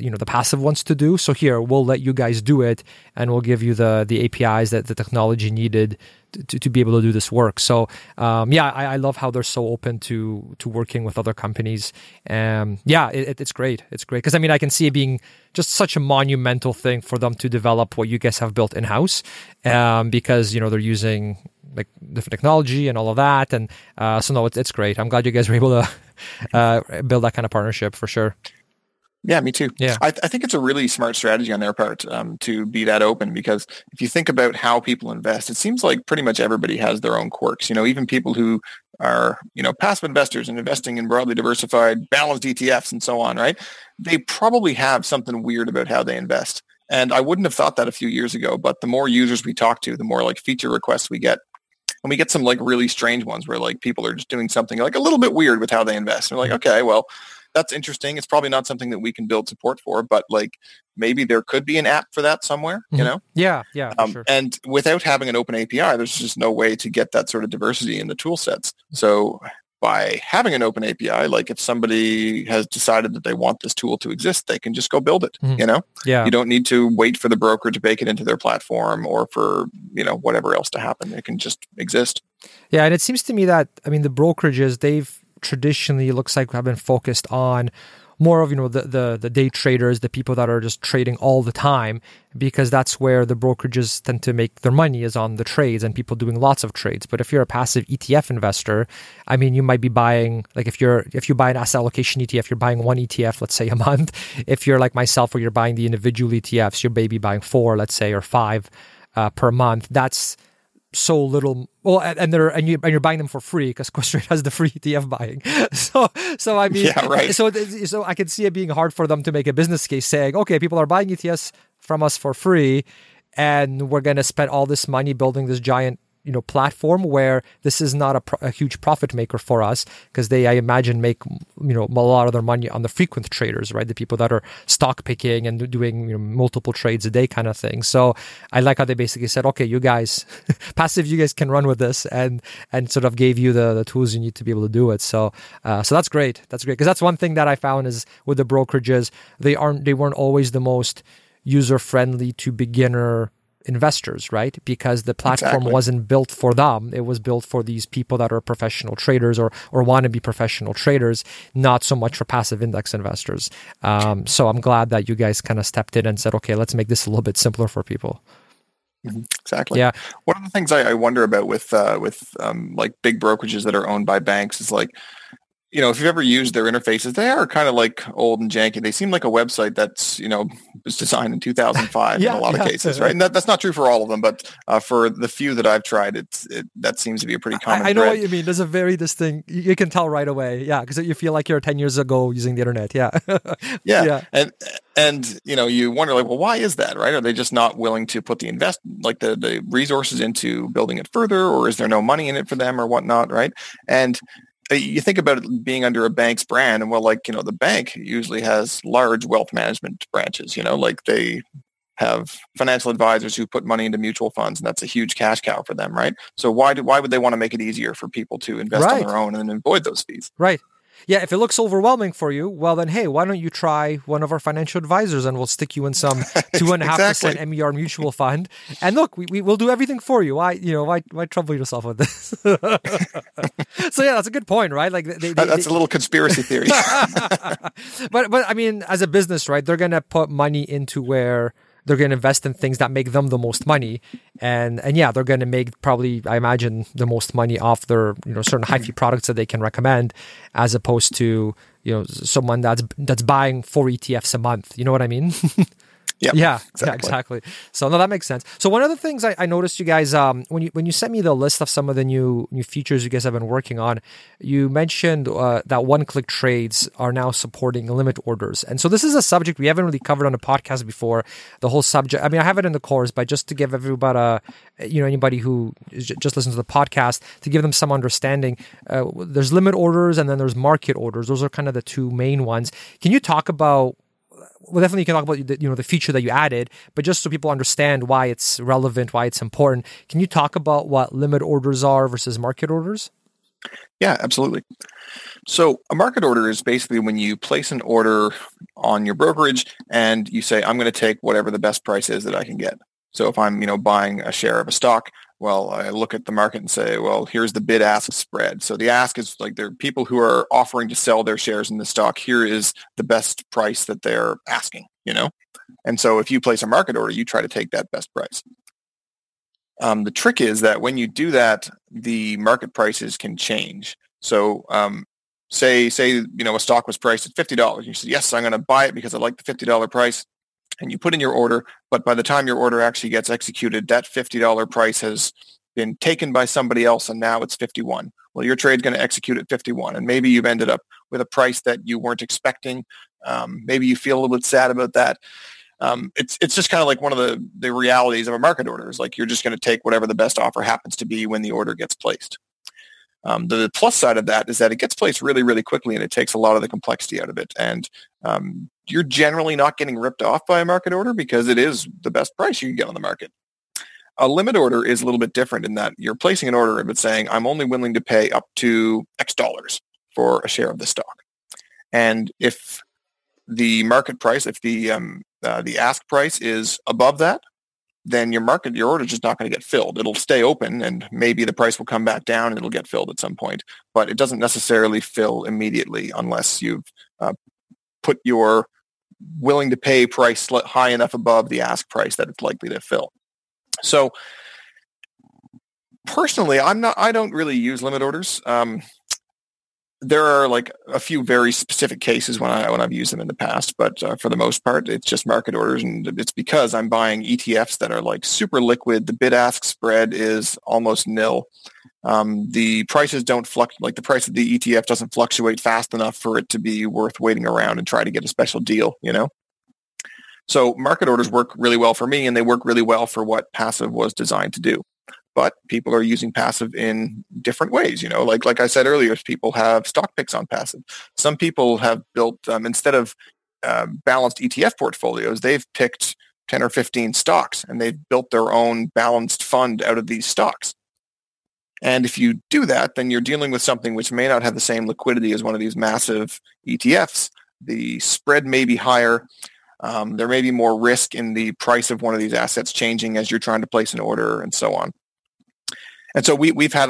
you know the Passiv wants to do. So here, we'll let you guys do it, and we'll give you the APIs that the technology needed to be able to do this work. So I love how they're so open to working with other companies. It's great. It's great because I mean I can see it being just such a monumental thing for them to develop what you guys have built in house, because you know they're using like different technology and all of that. And it's great. I'm glad you guys were able to build that kind of partnership for sure. Yeah, me too. Yeah. I think it's a really smart strategy on their part to be that open, because if you think about how people invest, it seems like pretty much everybody has their own quirks. You know, even people who are, you know, passive investors and investing in broadly diversified, balanced ETFs and so on, right? They probably have something weird about how they invest. And I wouldn't have thought that a few years ago, but the more users we talk to, the more like feature requests we get. And we get some like really strange ones where like people are just doing something like a little bit weird with how they invest. And we're like, okay, well, that's interesting. It's probably not something that we can build support for, but like maybe there could be an app for that somewhere, you know? Yeah. Sure. And without having an open API, there's just no way to get that sort of diversity in the tool sets. So by having an open API, like if somebody has decided that they want this tool to exist, they can just go build it, you know? Yeah. You don't need to wait for the broker to bake it into their platform or for, you know, whatever else to happen. It can just exist. Yeah. And it seems to me that, I mean, the brokerages, they've traditionally, it looks like, have been focused on more of, you know, the day traders, the people that are just trading all the time, because that's where the brokerages tend to make their money, is on the trades and people doing lots of trades. But if you're a passive ETF investor, I mean, you might be buying, like if you buy an asset allocation ETF, you're buying one ETF, let's say a month. If you're like myself, where you're buying the individual ETFs, you're maybe buying four, let's say, or five per month. That's so little. Well, and you're buying them for free because Questrade has the free ETF buying. So I mean, yeah, right. So I can see it being hard for them to make a business case saying, okay, people are buying ETFs from us for free, and we're going to spend all this money building this giant, you know, platform where this is not a huge profit maker for us, because they, I imagine, make, you know, a lot of their money on the frequent traders, right? The people that are stock picking and doing, you know, multiple trades a day kind of thing. So I like how they basically said, okay, you guys, passive, you guys can run with this, and sort of gave you the tools you need to be able to do it. So that's great. That's great, because that's one thing that I found is with the brokerages, they weren't always the most user-friendly to beginner investors, right? Because the platform wasn't built for them. It was built for these people that are professional traders or want to be professional traders, not so much for passive index investors. So I'm glad that you guys kind of stepped in and said, okay, let's make this a little bit simpler for people. Mm-hmm. Exactly. Yeah. One of the things I wonder about with like big brokerages that are owned by banks is, like, you know, if you've ever used their interfaces, they are kind of like old and janky. They seem like a website that's, you know, was designed in 2005 in a lot of cases, right? And that's not true for all of them, but for the few that I've tried, that seems to be a pretty common thread. I know what you mean. There's a very distinct, you can tell right away, yeah, because you feel like you're 10 years ago using the internet, yeah. yeah. And you know, you wonder, like, well, why is that, right? Are they just not willing to put the resources into building it further, or is there no money in it for them, or whatnot, right? And you think about it being under a bank's brand, and, well, like, you know, the bank usually has large wealth management branches, you know, like they have financial advisors who put money into mutual funds, and that's a huge cash cow for them, right? So why would they want to make it easier for people to invest on their own and avoid those fees? Right. Yeah, if it looks overwhelming for you, well then, hey, why don't you try one of our financial advisors, and we'll stick you in some 2.5% MER mutual fund. And look, we'll do everything for you. Why trouble yourself with this? So yeah, that's a good point, right? Like that's a little conspiracy theory. But I mean, as a business, right? They're gonna put money into where they're going to invest in things that make them the most money, and yeah, they're going to make probably, I imagine, the most money off their, you know, certain high fee products that they can recommend, as opposed to, you know, someone that's buying 4 ETFs a month. You know what I mean? Yep, yeah, exactly. So no, that makes sense. So one of the things I noticed, you guys, when you sent me the list of some of the new features you guys have been working on, you mentioned that one-click trades are now supporting limit orders. And so this is a subject we haven't really covered on the podcast before, the whole subject. I mean, I have it in the course, but just to give everybody, you know, anybody who just listens to the podcast, to give them some understanding, there's limit orders and then there's market orders. Those are kind of the two main ones. Can you talk about, well, definitely you can talk about the feature that you added, but just so people understand why it's relevant, why it's important, can you talk about what limit orders are versus market orders? Yeah, absolutely. So a market order is basically when you place an order on your brokerage and you say, I'm going to take whatever the best price is that I can get. So if I'm, you know, buying a share of a stock, well, I look at the market and say, well, here's the bid-ask spread. So the ask is, like, there are people who are offering to sell their shares in the stock. Here is the best price that they're asking, you know? And so if you place a market order, you try to take that best price. The trick is that when you do that, the market prices can change. So say, you know, a stock was priced at $50. You say, yes, I'm going to buy it because I like the $50 price. And you put in your order, but by the time your order actually gets executed, that $50 price has been taken by somebody else, and now it's $51. Well, your trade's going to execute at $51, and maybe you've ended up with a price that you weren't expecting. Maybe you feel a little bit sad about that. It's just kind of like one of the realities of a market order. It's like you're just going to take whatever the best offer happens to be when the order gets placed. The plus side of that is that it gets placed really, really quickly, and it takes a lot of the complexity out of it. And you're generally not getting ripped off by a market order because it is the best price you can get on the market. A limit order is a little bit different in that you're placing an order and it's saying, I'm only willing to pay up to X dollars for a share of the stock. And if the market price, if the ask price is above that, then your order is just not going to get filled. It'll stay open, and maybe the price will come back down and it'll get filled at some point, but it doesn't necessarily fill immediately unless you've put your willing to pay price high enough above the ask price that it's likely to fill. So personally, I don't really use limit orders. There are like a few very specific cases when I've used them in the past, but for the most part, it's just market orders, and it's because I'm buying ETFs that are like super liquid. The bid-ask spread is almost nil. The prices don't fluctuate, like the price of the ETF doesn't fluctuate fast enough for it to be worth waiting around and try to get a special deal, you know? So market orders work really well for me, and they work really well for what passive was designed to do. But people are using passive in different ways, you know. Like I said earlier, people have stock picks on passive. Some people have built, instead of balanced ETF portfolios, they've picked 10 or 15 stocks, and they've built their own balanced fund out of these stocks. And if you do that, then you're dealing with something which may not have the same liquidity as one of these massive ETFs. The spread may be higher. There may be more risk in the price of one of these assets changing as you're trying to place an order and so on. And so we've had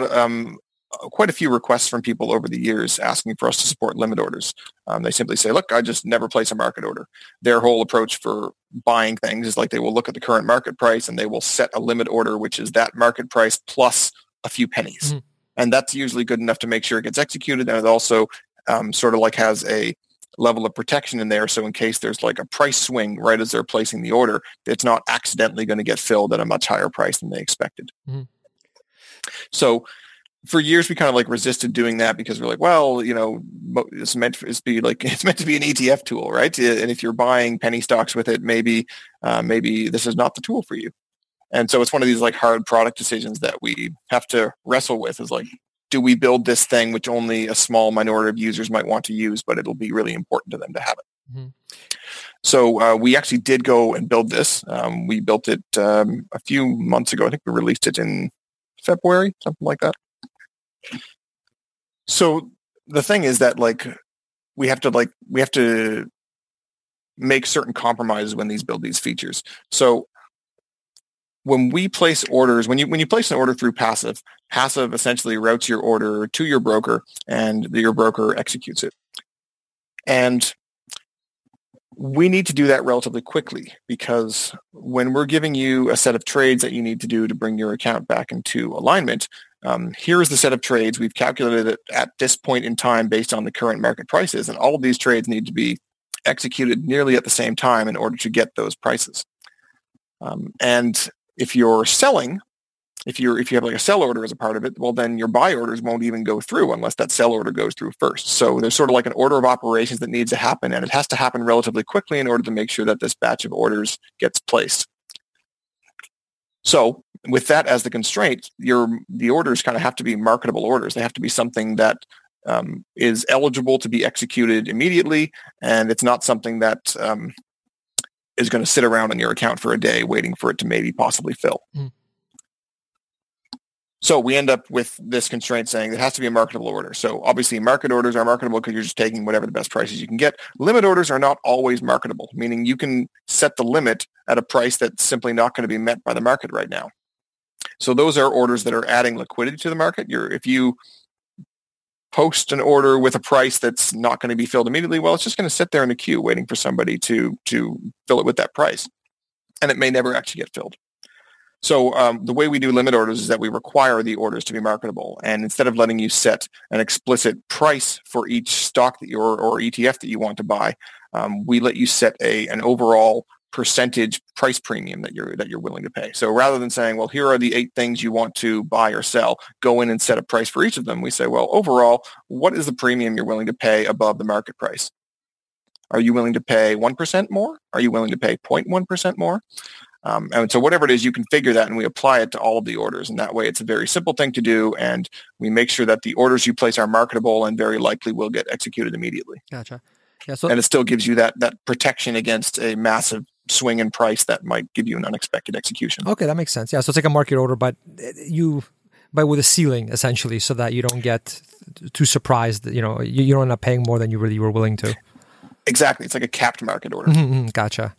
quite a few requests from people over the years asking for us to support limit orders. They simply say, look, I just never place a market order. Their whole approach for buying things is like they will look at the current market price and they will set a limit order, which is that market price plus a few pennies. Mm. And that's usually good enough to make sure it gets executed. And it also sort of like has a level of protection in there. So in case there's like a price swing right as they're placing the order, it's not accidentally going to get filled at a much higher price than they expected. Mm. So for years, we kind of like resisted doing that because we're like, well, you know, it's meant to be an ETF tool, right? And if you're buying penny stocks with it, maybe this is not the tool for you. And so it's one of these like hard product decisions that we have to wrestle with is like, do we build this thing, which only a small minority of users might want to use, but it'll be really important to them to have it. Mm-hmm. So we actually did go and build this. We built it a few months ago. I think we released it in February, something like that. So the thing is that we have to make certain compromises when these build these features. So when we place orders, when you place an order through passive essentially routes your order to your broker and your broker executes it. And we need to do that relatively quickly because when we're giving you a set of trades that you need to do to bring your account back into alignment, here's the set of trades. We've calculated it at this point in time based on the current market prices, and all of these trades need to be executed nearly at the same time in order to get those prices. And if you're selling, if you have like a sell order as a part of it, well, then your buy orders won't even go through unless that sell order goes through first. So there's sort of like an order of operations that needs to happen, and it has to happen relatively quickly in order to make sure that this batch of orders gets placed. So with that as the constraint, the orders kind of have to be marketable orders. They have to be something that is eligible to be executed immediately, and it's not something that is going to sit around on your account for a day waiting for it to maybe possibly fill. Mm. So we end up with this constraint saying it has to be a marketable order. So obviously market orders are marketable because you're just taking whatever the best prices you can get. Limit orders are not always marketable, meaning you can set the limit at a price that's simply not going to be met by the market right now. So those are orders that are adding liquidity to the market. If you post an order with a price that's not going to be filled immediately, well, it's just going to sit there in a queue waiting for somebody to fill it with that price. And it may never actually get filled. So the way we do limit orders is that we require the orders to be marketable. And instead of letting you set an explicit price for each stock that or ETF that you want to buy, we let you set an overall percentage price premium that you're willing to pay. So rather than saying, well, here are the 8 things you want to buy or sell, go in and set a price for each of them. We say, well, overall, what is the premium you're willing to pay above the market price? Are you willing to pay 1% more? Are you willing to pay 0.1% more? And so whatever it is, you can figure that, and we apply it to all of the orders. And that way, it's a very simple thing to do, and we make sure that the orders you place are marketable and very likely will get executed immediately. Gotcha. Yeah. So, and it still gives you that protection against a massive swing in price that might give you an unexpected execution. Okay, that makes sense. Yeah. So it's like a market order, but with a ceiling essentially, so that you don't get too surprised. You know, you're not paying more than you really were willing to. Exactly. It's like a capped market order. Mm-hmm. Gotcha.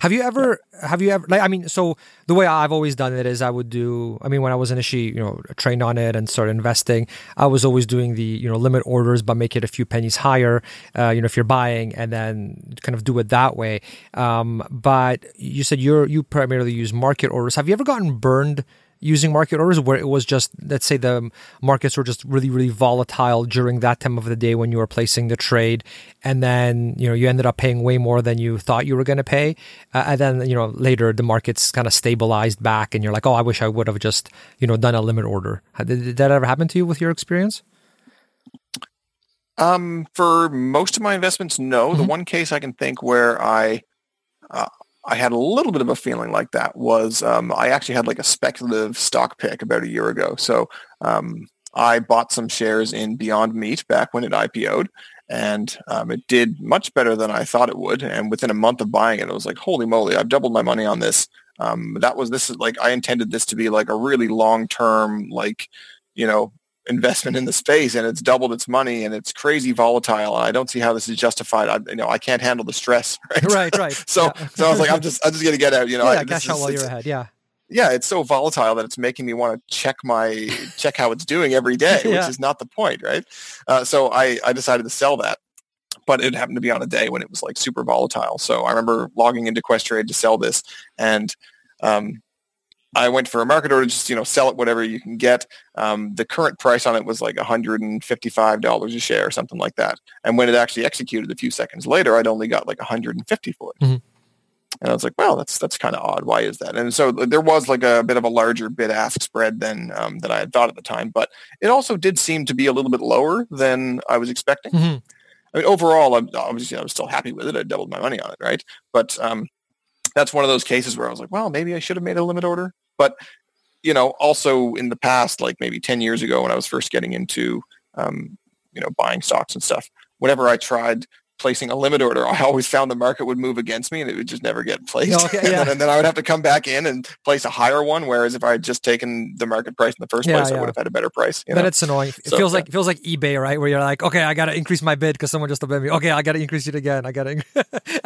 Have you ever, like, I mean, so the way I've always done it is when I was initially, trained on it and started investing, I was always doing the, limit orders, but make it a few pennies higher, if you're buying, and then kind of do it that way. But you said you primarily use market orders. Have you ever gotten burned using market orders where it was just, let's say the markets were just really, really volatile during that time of the day when you were placing the trade, and then, you ended up paying way more than you thought you were going to pay. And then, later the markets kind of stabilized back and you're like, oh, I wish I would have just, done a limit order. Did that ever happen to you with your experience? For most of my investments, no. Mm-hmm. The one case I can think where I had a little bit of a feeling like that was I actually had like a speculative stock pick about a year ago. So I bought some shares in Beyond Meat back when it IPO'd, and it did much better than I thought it would. And within a month of buying it, I was like, holy moly, I've doubled my money on this. I intended this to be like a really long-term, investment in the space, and it's doubled its money, and it's crazy volatile, and I don't see how this is justified. I can't handle the stress. Right. So I was like, I'm just gonna get out. Cash out while you're ahead. Yeah. It's so volatile that it's making me want to check how it's doing every day, yeah. Which is not the point, right? So I decided to sell that, but it happened to be on a day when it was like super volatile. So I remember logging into Questrade to sell this, and I went for a market order, just, sell it whatever you can get. The current price on it was like $155 a share or something like that. And when it actually executed a few seconds later, I'd only got like $150 for it. Mm-hmm. And I was like, wow, that's kind of odd. Why is that? And so there was like a bit of a larger bid-ask spread than I had thought at the time. But it also did seem to be a little bit lower than I was expecting. Mm-hmm. I mean, overall, obviously I was still happy with it. I doubled my money on it, right? But that's one of those cases where I was like, well, maybe I should have made a limit order. But, also in the past, like maybe 10 years ago when I was first getting into, buying stocks and stuff, whenever I tried placing a limit order, I always found the market would move against me and it would just never get placed. Okay, yeah. and then I would have to come back in and place a higher one. Whereas if I had just taken the market price in the first place, I would have had a better price. But it's annoying. It feels like eBay, right? Where you're like, okay, I got to increase my bid because someone just abandoned me. Okay, I got to increase it again. And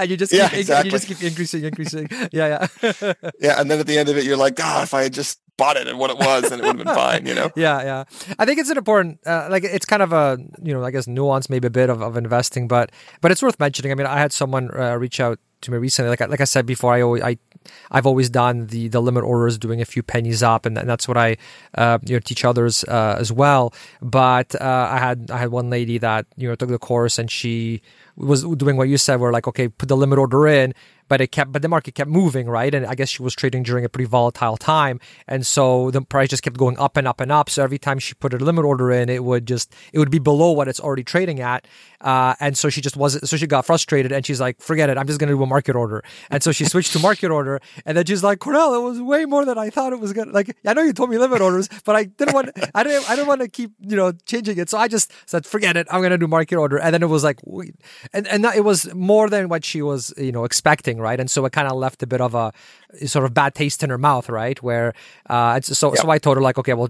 you just keep increasing. Yeah. Yeah. And then at the end of it, you're like, if I had just bought it and what it was, then it would have been fine, Yeah. I think it's an important, it's kind of a, I guess nuance maybe a bit of investing, but it's worth mentioning. I mean, I had someone reach out to me recently. Like I said before, I've always done the limit orders, doing a few pennies up, and that's what I teach others as well. But I had one lady that took the course, and she was doing what you said. We're like, okay, put the limit order in, but the market kept moving, right? And I guess she was trading during a pretty volatile time, and so the price just kept going up and up and up. So every time she put her limit order in, it would be below what it's already trading at, and so she just wasn't. So she got frustrated, and she's like, forget it, I'm just going to do a market order. And so she switched to market order, and then she's like, Cornel, it was way more than I thought it was gonna. Like, I know you told me limit orders, but I didn't want to keep changing it. So I just said, forget it, I'm going to do market order. And then it was like, wait. And that, it was more than what she was expecting. Right, and so it kind of left a bit of a sort of bad taste in her mouth, right? Where so I told her like, okay, well,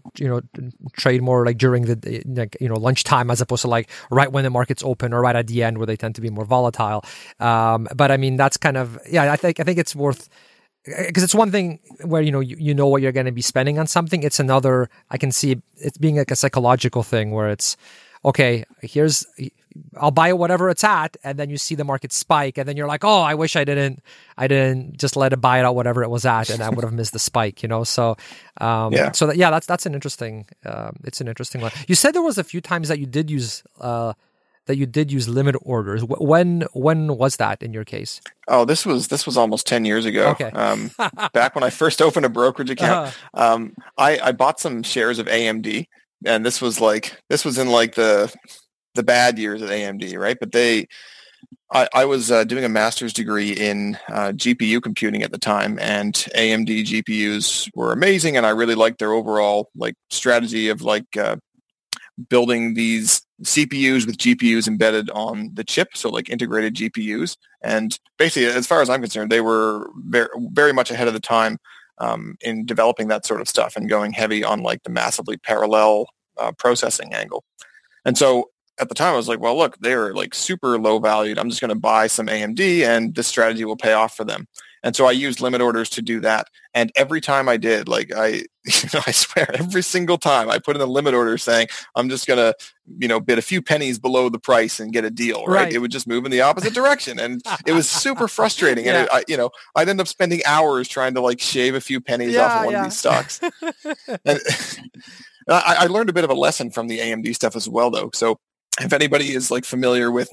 trade more like during the lunchtime as opposed to like right when the market's open or right at the end where they tend to be more volatile. But I mean, that's kind of I think it's worth. Because it's one thing where you know what you're going to be spending on something. It's another. I can see it being like a psychological thing where it's okay. I'll buy whatever it's at, and then you see the market spike, and then you're like, "Oh, I wish I didn't just let it buy it out whatever it was at, and I would have missed the spike." So, that's an interesting. It's an interesting one. You said there was a few times that you did use limit orders. When was that in your case? Oh, this was almost 10 years ago. Okay. Back when I first opened a brokerage account, I bought some shares of AMD, and this was in like the bad years at AMD, right? But I was doing a master's degree in GPU computing at the time, and AMD GPUs were amazing, and I really liked their overall strategy of building these CPUs with GPUs embedded on the chip, so integrated GPUs. And basically, as far as I'm concerned, they were very, very much ahead of the time in developing that sort of stuff and going heavy on the massively parallel processing angle. And so at the time, I was like, well, look, they are like super low valued. I'm just going to buy some AMD and this strategy will pay off for them. And so I used limit orders to do that. And every time I did, like I swear every single time I put in a limit order saying, I'm just going to, bid a few pennies below the price and get a deal, right? It would just move in the opposite direction. And it was super frustrating. And I'd end up spending hours trying to like shave a few pennies off of one of these stocks. And I learned a bit of a lesson from the AMD stuff as well, though. So if anybody is like familiar with,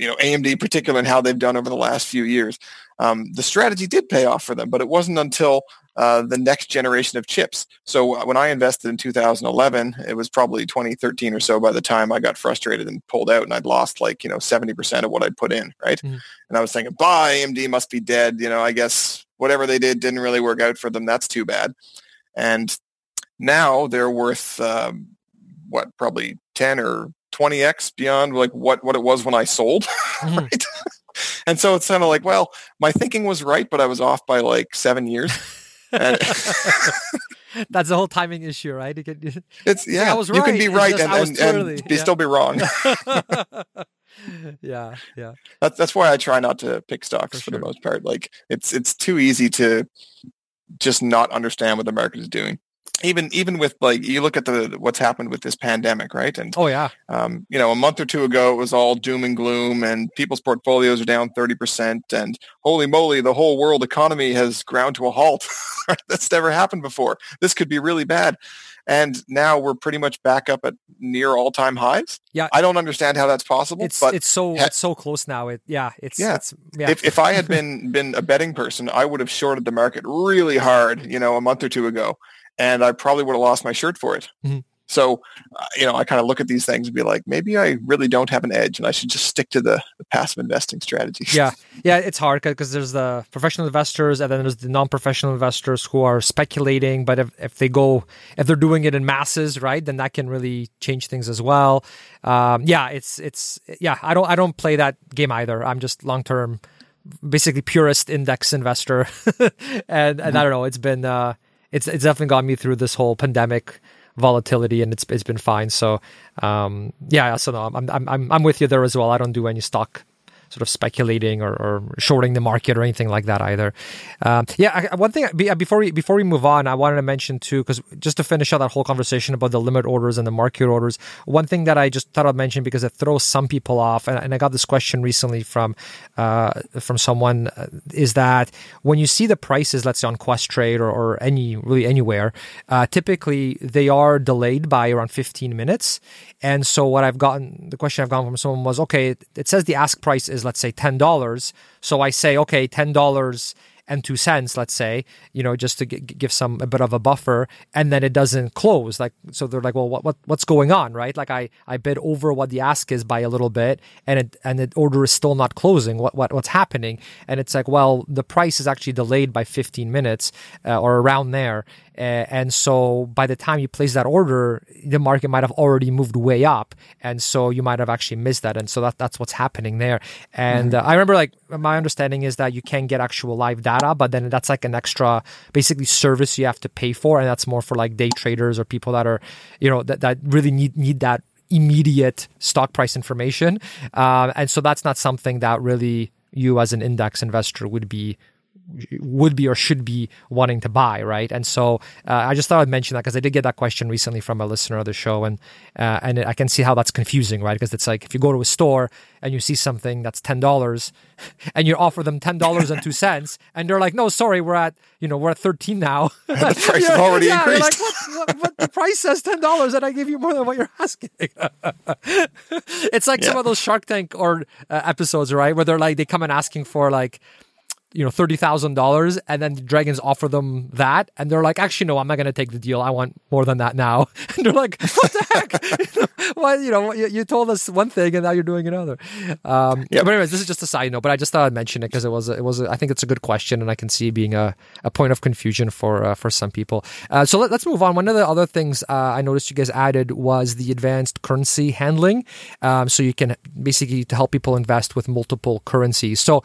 AMD in particular and how they've done over the last few years, the strategy did pay off for them, but it wasn't until the next generation of chips. So when I invested in 2011, it was probably 2013 or so by the time I got frustrated and pulled out, and I'd lost 70% of what I'd put in, right? Mm-hmm. And I was thinking, AMD must be dead. I guess whatever they did didn't really work out for them. That's too bad. And now they're worth, probably 10 or 20x beyond what it was when I sold, right? Mm. And so it's kind of my thinking was right, but I was off by 7 years. And that's the whole timing issue, right? I was right. You can be right still be wrong. Yeah. That's why I try not to pick stocks for the most part. It's too easy to just not understand what the market is doing. Even with you look at what's happened with this pandemic, right? And a month or two ago it was all doom and gloom, and people's portfolios are down 30%, and holy moly, the whole world economy has ground to a halt. That's never happened before. This could be really bad. And now we're pretty much back up at near all-time highs. Yeah, I don't understand how that's possible. It's so close now. If I had been a betting person, I would have shorted the market really hard, a month or two ago. And I probably would have lost my shirt for it. Mm-hmm. So, I kind of look at these things and be like, maybe I really don't have an edge and I should just stick to the passive investing strategy. Yeah, it's hard because there's the professional investors and then there's the non-professional investors who are speculating. But if they're doing it in masses, right, then that can really change things as well. I don't play that game either. I'm just long-term, basically purist index investor. And mm-hmm. I don't know, it's been... It's definitely got me through this whole pandemic volatility, and it's been fine. So I'm with you there as well. I don't do any stock sort of speculating or shorting the market or anything like that either. One thing before we move on, I wanted to mention too, because just to finish out that whole conversation about the limit orders and the market orders, one thing that I just thought I'd mention because it throws some people off, and I got this question recently from someone, is that when you see the prices, let's say on Questrade or anywhere, typically they are delayed by around 15 minutes. And so the question I've gotten from someone was, okay, it says the ask price is, let's say, $10. So I say, okay, $10.02, let's say, just to give a bit of a buffer, and then it doesn't close. So they're like, well, what's going on, right? I bid over what the ask is by a little bit, and the order is still not closing. What's happening? And it's like, well, the price is actually delayed by 15 minutes or around there. And so by the time you place that order, the market might have already moved way up. And so you might have actually missed that. And so that's what's happening there. And I remember my understanding is that you can get actual live data, but then that's an extra basically service you have to pay for. And that's more for day traders or people that are, that really need that immediate stock price information. And so that's not something that really you as an index investor would be or should be wanting to buy, right? And so I just thought I'd mention that because I did get that question recently from a listener of the show, and I can see how that's confusing, right? Because it's if you go to a store and you see something that's $10 and you offer them $10.02 and they're like, no, sorry, we're at 13 now. And the price has already increased. What the price says $10 and I give you more than what you're asking. It's some of those Shark Tank or episodes, right? Where they're they come in asking for $30,000, and then the dragons offer them that, and they're like, actually, no, I'm not going to take the deal. I want more than that now. And they're like, what the heck? You told us one thing, and now you're doing another. But anyways, this is just a side note, but I just thought I'd mention it because it was. I think it's a good question, and I can see it being a point of confusion for some people. So let's move on. One of the other things I noticed you guys added was the advanced currency handling. So you can basically to help people invest with multiple currencies. So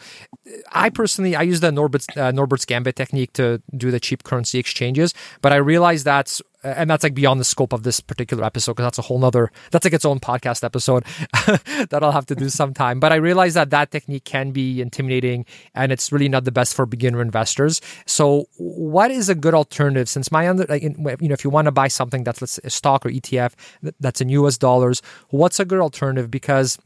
I personally I use the Norbert's Gambit technique to do the cheap currency exchanges, but I realized that's, and that's like beyond the scope of this particular episode, because that's a whole nother, that's like its own podcast episode that I'll have to do sometime. But I realized that that technique can be intimidating and it's really not the best for beginner investors. So what is a good alternative? Since if you want to buy something that's, let's say, a stock or ETF that's in US dollars, what's a good alternative? Because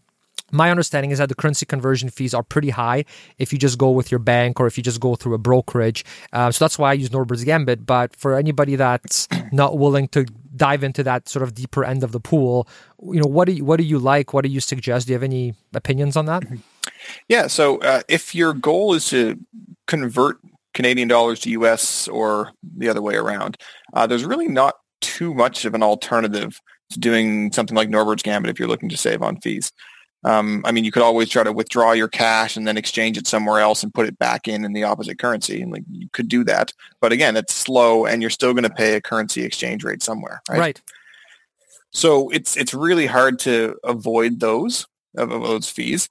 my understanding is that the currency conversion fees are pretty high if you just go with your bank or if you just go through a brokerage. So that's why I use Norbert's Gambit. But for anybody that's not willing to dive into that sort of deeper end of the pool, what do you like? What do you suggest? Do you have any opinions on that? Yeah. So if your goal is to convert Canadian dollars to US or the other way around, there's really not too much of an alternative to doing something like Norbert's Gambit if you're looking to save on fees. I mean, you could always try to withdraw your cash and then exchange it somewhere else and put it back in the opposite currency. And like, you could do that. But again, it's slow and you're still going to pay a currency exchange rate somewhere. Right. So it's really hard to avoid those fees.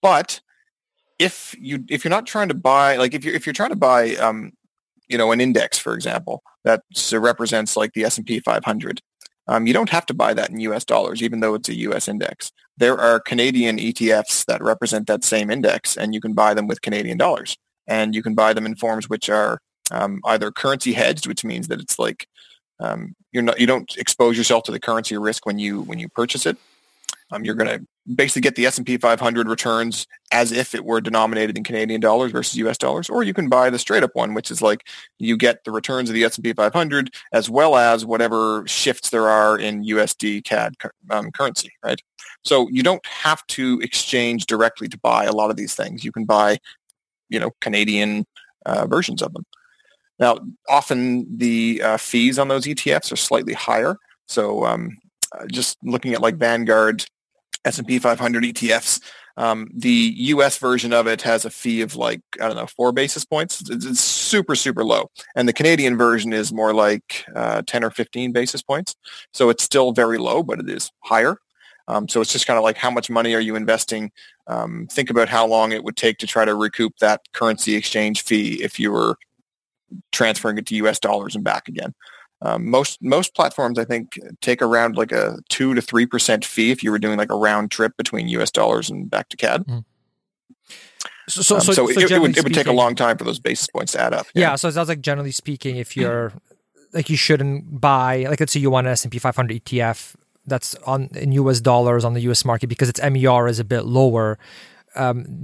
But if you're not trying to buy, like if you're trying to buy, an index, for example, that represents like the S&P 500. You don't have to buy that in US dollars, even though it's a US index. There are Canadian ETFs that represent that same index, and you can buy them with Canadian dollars. And you can buy them in forms which are either currency hedged, which means that it's like you don't expose yourself to the currency risk when you purchase it. You're going to basically get the S&P 500 returns as if it were denominated in Canadian dollars versus US dollars, or you can buy the straight up one, which is like you get the returns of the S&P 500 as well as whatever shifts there are in USD CAD currency, right? So you don't have to exchange directly to buy a lot of these things. You can buy, Canadian versions of them. Now, often the fees on those ETFs are slightly higher. So just looking at like Vanguard, S&P 500 ETFs, the US version of it has a fee of 4 basis points. It's super, super low. And the Canadian version is more like 10 or 15 basis points. So it's still very low, but it is higher. So it's just kind of like how much money are you investing? Think about how long it would take to try to recoup that currency exchange fee if you were transferring it to US dollars and back again. Most platforms, I think, take around like a 2 to 3% fee if you were doing like a round trip between US dollars and back to CAD. Mm. So it would take a long time for those basis points to add up. Yeah. So it sounds like, generally speaking, if you're like, you shouldn't buy, like, let's say you want an S&P 500 ETF that's in US dollars on the US market because its MER is a bit lower.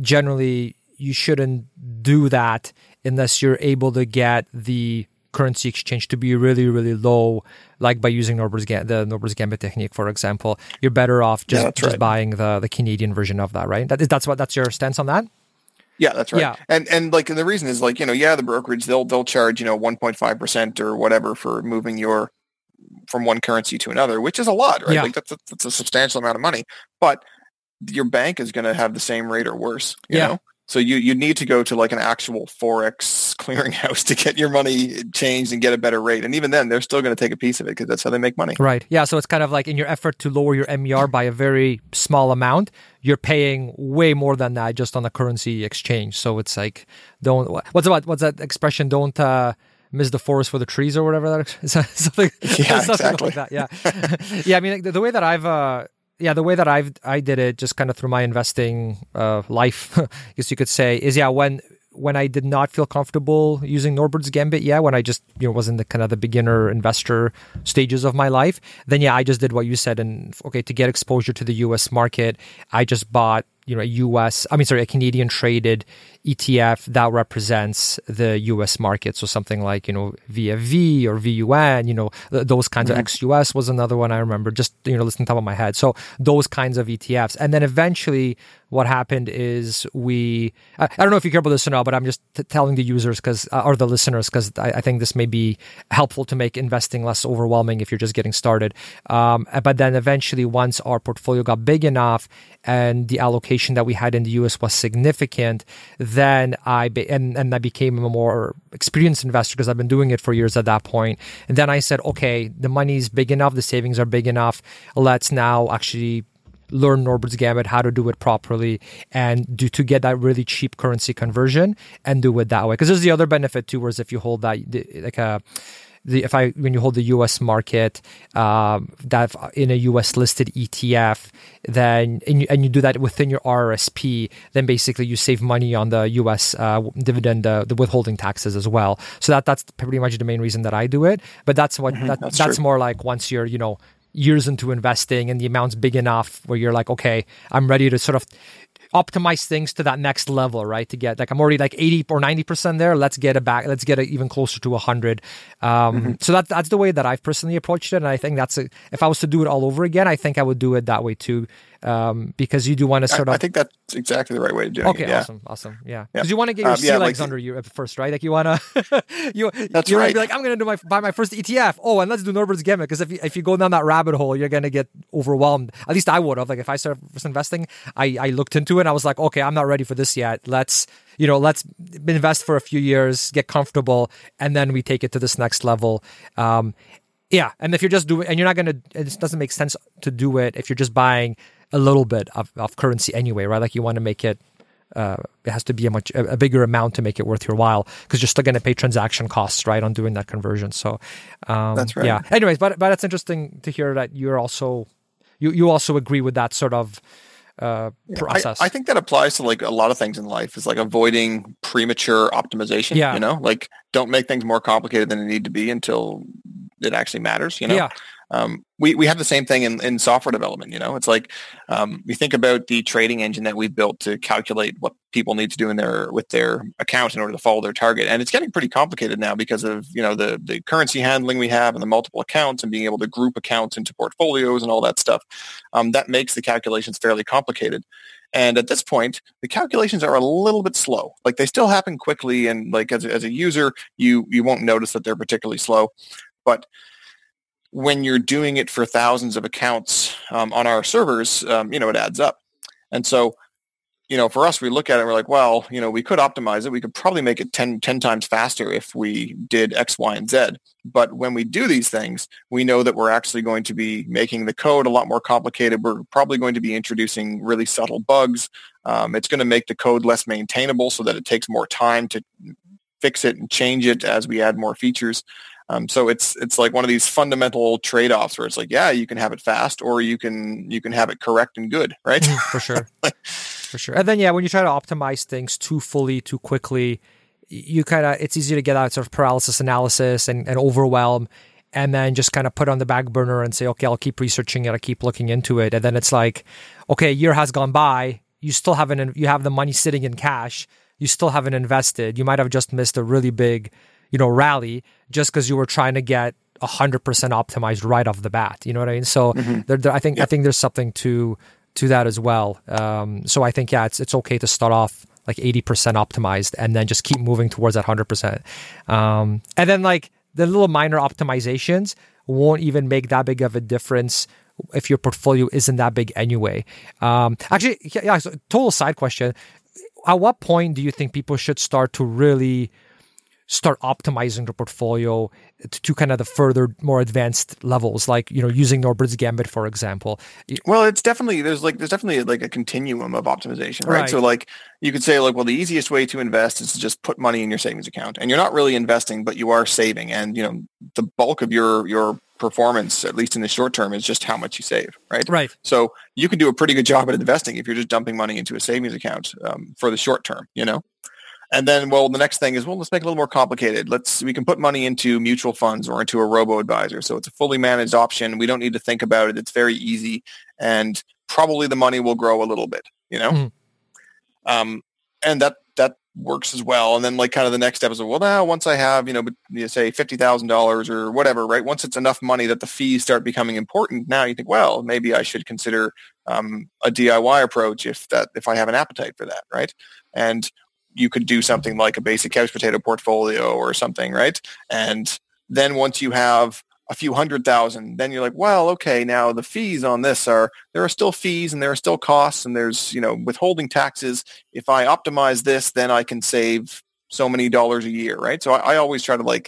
Generally, you shouldn't do that unless you're able to get the currency exchange to be really, really low, like by using Norbert's Gambit technique, for example. You're better off just buying the Canadian version of that, right? That's your stance on that? Yeah, that's right. Yeah. And like, the reason is like, the brokerage, they'll charge, 1.5% or whatever for moving your from one currency to another, which is a lot, right? Yeah. Like that's a substantial amount of money, but your bank is going to have the same rate or worse, you know? So you need to go to like an actual Forex clearinghouse to get your money changed and get a better rate. And even then, they're still going to take a piece of it because that's how they make money. Right. Yeah. So it's kind of like, in your effort to lower your MER by a very small amount, you're paying way more than that just on the currency exchange. So it's like, what's that expression? Don't miss the forest for the trees, or whatever that is. Something exactly. Like that. Yeah. Yeah. I mean, the way that I did it just kind of through my investing life, I guess you could say, is when I did not feel comfortable using Norbert's Gambit, when I just was in the kind of the beginner investor stages of my life, then I just did what you said, and to get exposure to the U.S. market, I just bought a Canadian traded ETF that represents the U.S. market. So something like, VFV or VUN, those kinds of ex-US was another one I remember, just, listening top of my head. So those kinds of ETFs. And then eventually what happened is I don't know if you care about this or not, but I'm just telling the users or the listeners, because I think this may be helpful to make investing less overwhelming if you're just getting started. But then eventually, once our portfolio got big enough and the allocation that we had in the US was significant, then I became a more experienced investor because I've been doing it for years at that point. And then I said, okay, the money's big enough, the savings are big enough. Let's now actually learn Norbert's Gambit, how to do it properly, and to get that really cheap currency conversion and do it that way. Because there's the other benefit too, whereas if you hold that, when you hold the U.S. market, that in a U.S. listed ETF, then and you do that within your RRSP, then basically you save money on the U.S. dividend, the withholding taxes as well. So that's pretty much the main reason that I do it. But that's what that's more like once you're years into investing and the amount's big enough where you're like, okay, I'm ready to sort of optimize things to that next level, right? To get I'm already 80 or 90% there. Let's get it even closer to 100. So that's the way that I've personally approached it. And I think if I was to do it all over again, I think I would do it that way too. Because you do want to I think that's exactly the right way to do it. Okay, yeah. Awesome. Yeah. Because you want to get your sea legs under you at first, right? You want to, you're right. Be like, I'm going to buy my first ETF. Oh, and let's do Norbert's Gambit. Because if you go down that rabbit hole, you're going to get overwhelmed. At least I would have. If I started investing, I looked into it and I was like, okay, I'm not ready for this yet. Let's invest for a few years, get comfortable, and then we take it to this next level. Yeah. And if you're just doing, and you're not going to, it just doesn't make sense to do it if you're just buying a little bit of currency anyway, right? You want to make it, it has to be a bigger amount to make it worth your while, because you're still going to pay transaction costs, right, on doing that conversion. So that's right. Yeah. Anyways, but it's interesting to hear that you're also, you also agree with that sort of process. I think that applies to a lot of things in life. It's avoiding premature optimization, yeah. Don't make things more complicated than they need to be until it actually matters, Yeah. We have the same thing in software development, we think about the trading engine that we've built to calculate what people need to do with their account in order to follow their target. And it's getting pretty complicated now because of, the currency handling we have and the multiple accounts and being able to group accounts into portfolios and all that stuff. That makes the calculations fairly complicated. And at this point, the calculations are a little bit slow. They still happen quickly. And as a user, you won't notice that they're particularly slow, but when you're doing it for thousands of accounts on our servers, it adds up. And so, for us, we look at it and we're like, well, we could optimize it. We could probably make it 10 times faster if we did X, Y, and Z. But when we do these things, we know that we're actually going to be making the code a lot more complicated. We're probably going to be introducing really subtle bugs. It's going to make the code less maintainable so that it takes more time to fix it and change it as we add more features. So it's one of these fundamental trade-offs where it's you can have it fast or you can have it correct and good, right? For sure. For sure. And then, when you try to optimize things too fully, too quickly, it's easy to get out sort of paralysis analysis and overwhelm, and then just kind of put on the back burner and say, okay, I'll keep researching it. I'll keep looking into it. And then it's okay, a year has gone by. You still haven't, you have the money sitting in cash. You still haven't invested. You might have just missed a really big, rally just because you were trying to get 100% optimized right off the bat. You know what I mean? So I think there's something to that as well. So I think, it's okay to start off 80% optimized and then just keep moving towards that 100%. And then the little minor optimizations won't even make that big of a difference if your portfolio isn't that big anyway. So total side question. At what point do you think people should start to really start optimizing their portfolio to kind of the further, more advanced levels, using Norbert's Gambit, for example? Well, it's definitely, there's definitely a continuum of optimization, right? So you could say the easiest way to invest is to just put money in your savings account, and you're not really investing, but you are saving. And, the bulk of your performance, at least in the short term, is just how much you save, right? Right. So you can do a pretty good job at investing if you're just dumping money into a savings account for the short term, And then, the next thing is, let's make it a little more complicated. We can put money into mutual funds or into a robo-advisor. So it's a fully managed option. We don't need to think about it. It's very easy. And probably the money will grow a little bit, and that works as well. And then the next step is, once I have, say $50,000 or whatever, right? Once it's enough money that the fees start becoming important, now you think, maybe I should consider a DIY approach if I have an appetite for that, right? And you could do something like a basic couch potato portfolio or something, right? And then once you have a few $100,000, then you're okay, now the fees on this there are still fees and there are still costs and there's, withholding taxes. If I optimize this, then I can save so many dollars a year, right? So I always try to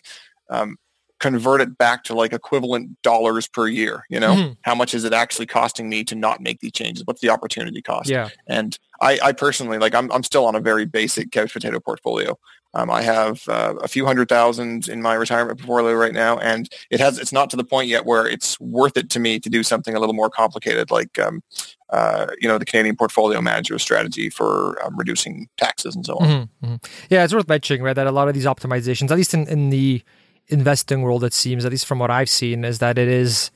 convert it back to like equivalent dollars per year. You know, how much is it actually costing me to not make these changes? What's the opportunity cost? Yeah. And I personally, like, I'm still on a very basic couch potato portfolio. I have a few $100,000 in my retirement portfolio right now, and it's not to the point yet where it's worth it to me to do something a little more complicated, like the Canadian portfolio manager strategy for reducing taxes and so on. Yeah, it's worth mentioning, right, that a lot of these optimizations, at least in the investing world, it seems, at least from what I've seen, is that it's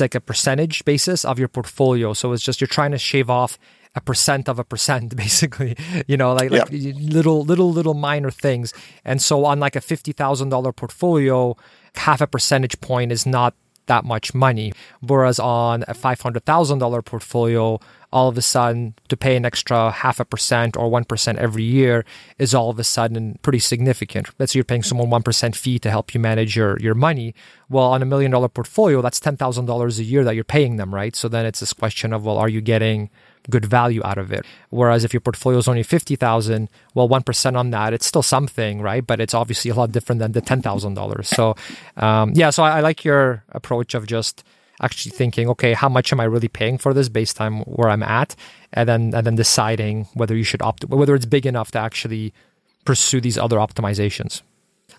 like a percentage basis of your portfolio. So it's just you're trying to shave off a percent of a percent, basically, you know, little minor things. And so on like a $50,000 portfolio, half a percentage point is not that much money. Whereas on a $500,000 portfolio, all of a sudden to pay an extra 0.5% or 1% every year is all of a sudden pretty significant. Let's say you're paying someone 1% fee to help you manage your money. Well, on $1 million portfolio, that's $10,000 a year that you're paying them, right? So then it's this question of, well, are you getting good value out of it? Whereas if your portfolio is only 50,000, well, 1% on that, it's still something, right? But it's obviously a lot different than the $10,000. So so I like your approach of just actually thinking, okay, how much am I really paying for this based on where I'm at? And then deciding whether you should whether it's big enough to actually pursue these other optimizations.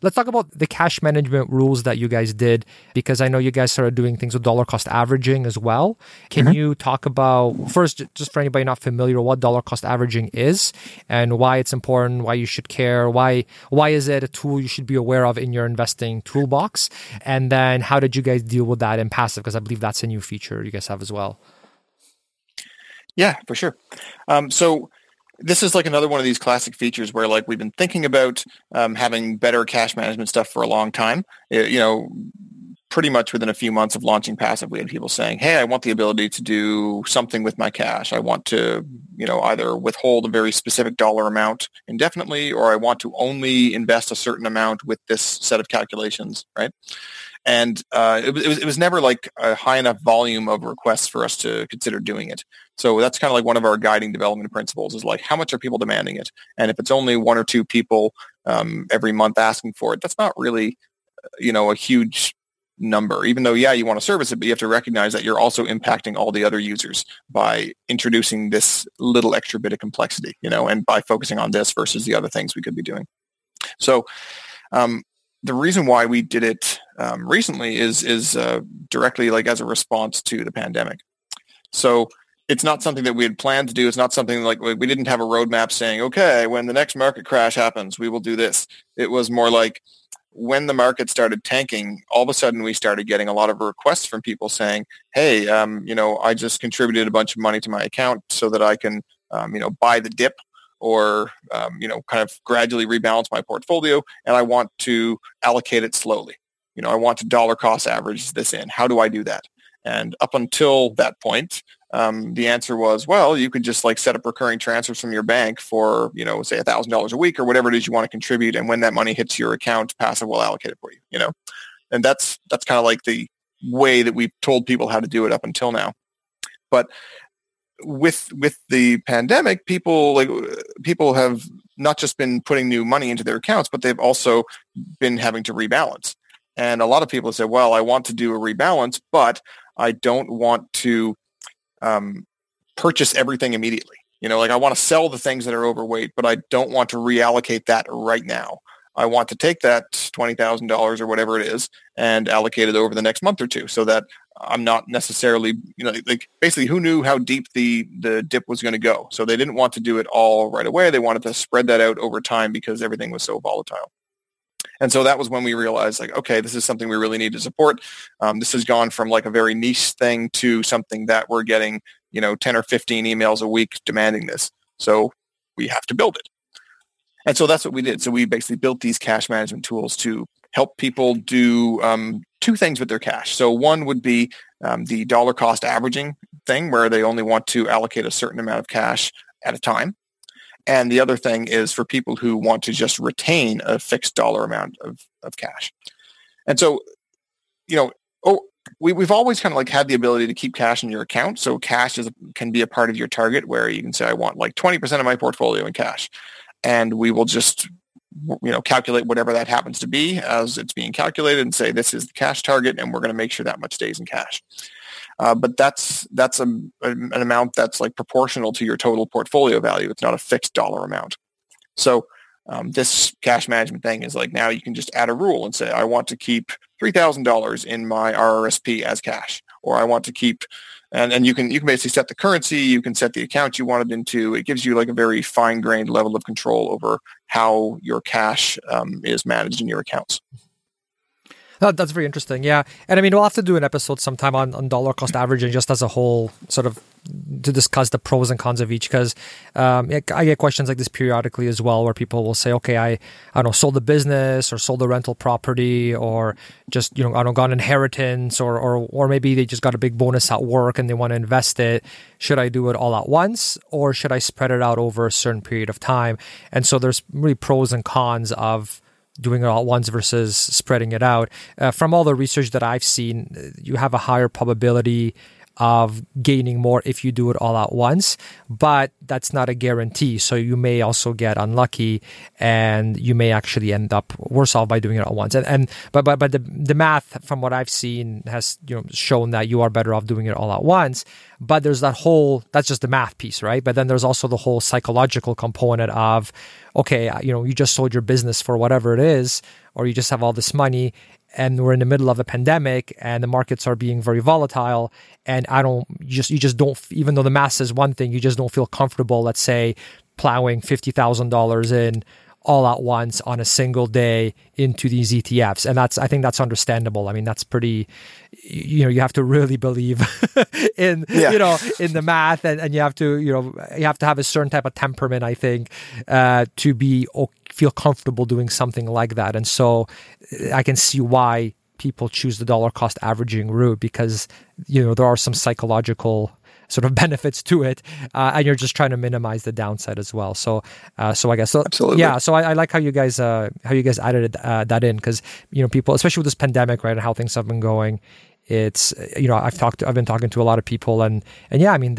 Let's talk about the cash management rules that you guys did, because I know you guys started doing things with dollar cost averaging as well. Can you talk about, first, just for anybody not familiar, what dollar cost averaging is and why it's important, why you should care, why is it a tool you should be aware of in your investing toolbox? And then how did you guys deal with that in Passive? Because I believe that's a new feature you guys have as well. Yeah, for sure. So this is like another one of these classic features where, like, we've been thinking about having better cash management stuff for a long time. Pretty much within a few months of launching Passive, we had people saying, hey, I want the ability to do something with my cash. I want to, either withhold a very specific dollar amount indefinitely, or I want to only invest a certain amount with this set of calculations, right? And it was never like a high enough volume of requests for us to consider doing it. So that's kind of like one of our guiding development principles is like, how much are people demanding it? And if it's only one or two people every month asking for it, that's not really, a huge number, even though, yeah, you want to service it, but you have to recognize that you're also impacting all the other users by introducing this little extra bit of complexity, and by focusing on this versus the other things we could be doing. So, the reason why we did it recently is directly like as a response to the pandemic. So it's not something that we had planned to do. It's not something like we didn't have a roadmap saying, okay, when the next market crash happens, we will do this. It was more like when the market started tanking, all of a sudden we started getting a lot of requests from people saying, hey, I just contributed a bunch of money to my account so that I can, buy the dip, or kind of gradually rebalance my portfolio, and I want to allocate it slowly. I want to dollar cost average this in. How do I do that? And up until that point, the answer was, well, you could just like set up recurring transfers from your bank for, say $1,000 a week or whatever it is you want to contribute, and when that money hits your account, Passive will allocate it for you, And that's kind of like the way that we've told people how to do it up until now. But with the pandemic, people have not just been putting new money into their accounts, but they've also been having to rebalance. And a lot of people say, well, I want to do a rebalance, but I don't want to purchase everything immediately. I want to sell the things that are overweight, but I don't want to reallocate that right now. I want to take that $20,000 or whatever it is and allocate it over the next month or two so that I'm not necessarily, basically who knew how deep the dip was going to go. So they didn't want to do it all right away. They wanted to spread that out over time because everything was so volatile. And so that was when we realized, like, okay, this is something we really need to support. This has gone from like a very niche thing to something that we're getting, 10 or 15 emails a week demanding this. So we have to build it. And so that's what we did. So we basically built these cash management tools to help people do two things with their cash. So one would be the dollar cost averaging thing, where they only want to allocate a certain amount of cash at a time. And the other thing is for people who want to just retain a fixed dollar amount of cash. And so, we've always kind of like had the ability to keep cash in your account. So cash can be a part of your target, where you can say, I want like 20% of my portfolio in cash. And we will just calculate whatever that happens to be as it's being calculated and say, this is the cash target, and we're going to make sure that much stays in cash. But that's an amount that's like proportional to your total portfolio value. It's not a fixed dollar amount. So this cash management thing is like, now you can just add a rule and say, I want to keep $3,000 in my RRSP as cash, or I want to keep, and you can basically set the currency, you can set the account you want it into. It gives you like a very fine-grained level of control over how your cash is managed in your accounts. That's very interesting, yeah. And I mean, we'll have to do an episode sometime on dollar cost averaging just as a whole, sort of to discuss the pros and cons of each, because I get questions like this periodically as well, where people will say, okay, I don't know, sold the business or sold the rental property, or just, I don't know, got an inheritance, or maybe they just got a big bonus at work and they want to invest it. Should I do it all at once, or should I spread it out over a certain period of time? And so there's really pros and cons of doing it all at once versus spreading it out. From all the research that I've seen, you have a higher probability of gaining more if you do it all at once, but that's not a guarantee. So you may also get unlucky, and you may actually end up worse off by doing it all at once. But the math from what I've seen has shown that you are better off doing it all at once. But there's that's just the math piece, right? But then there's also the whole psychological component of, okay, you just sold your business for whatever it is, or you just have all this money, and we're in the middle of a pandemic, and the markets are being very volatile, and you just don't, even though the math is one thing, you just don't feel comfortable, let's say, plowing $50,000 in all at once on a single day into these ETFs. And I think that's understandable. I mean, that's pretty, you have to really believe in, in the math, and you have to have a certain type of temperament, I think, to be feel comfortable doing something like that. And so I can see why people choose the dollar cost averaging route, because, there are some psychological sort of benefits to it, and you're just trying to minimize the downside as well. So I guess, so, absolutely, yeah. So I like how you guys added that in, because people, especially with this pandemic, right, and how things have been going, it's I've been talking to a lot of people, and yeah, I mean,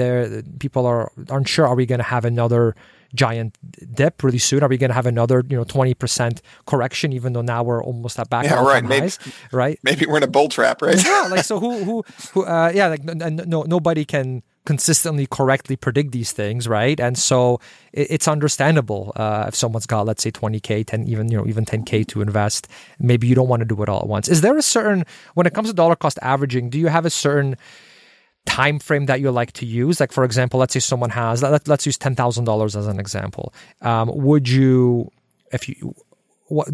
people aren't sure, are we going to have another giant dip really soon? Are we going to have another 20% correction? Even though now we're almost at back highs, right? Maybe we're in a bull trap, right? Yeah, like, so who yeah, like nobody can consistently correctly predict these things, right? And so it's understandable if someone's got, let's say, 20K, 10, even 10K to invest, maybe you don't want to do it all at once. Is there a certain, when it comes to dollar cost averaging, do you have a certain time frame that you like to use? Like, for example, let's say someone has, let's use $10,000 as an example.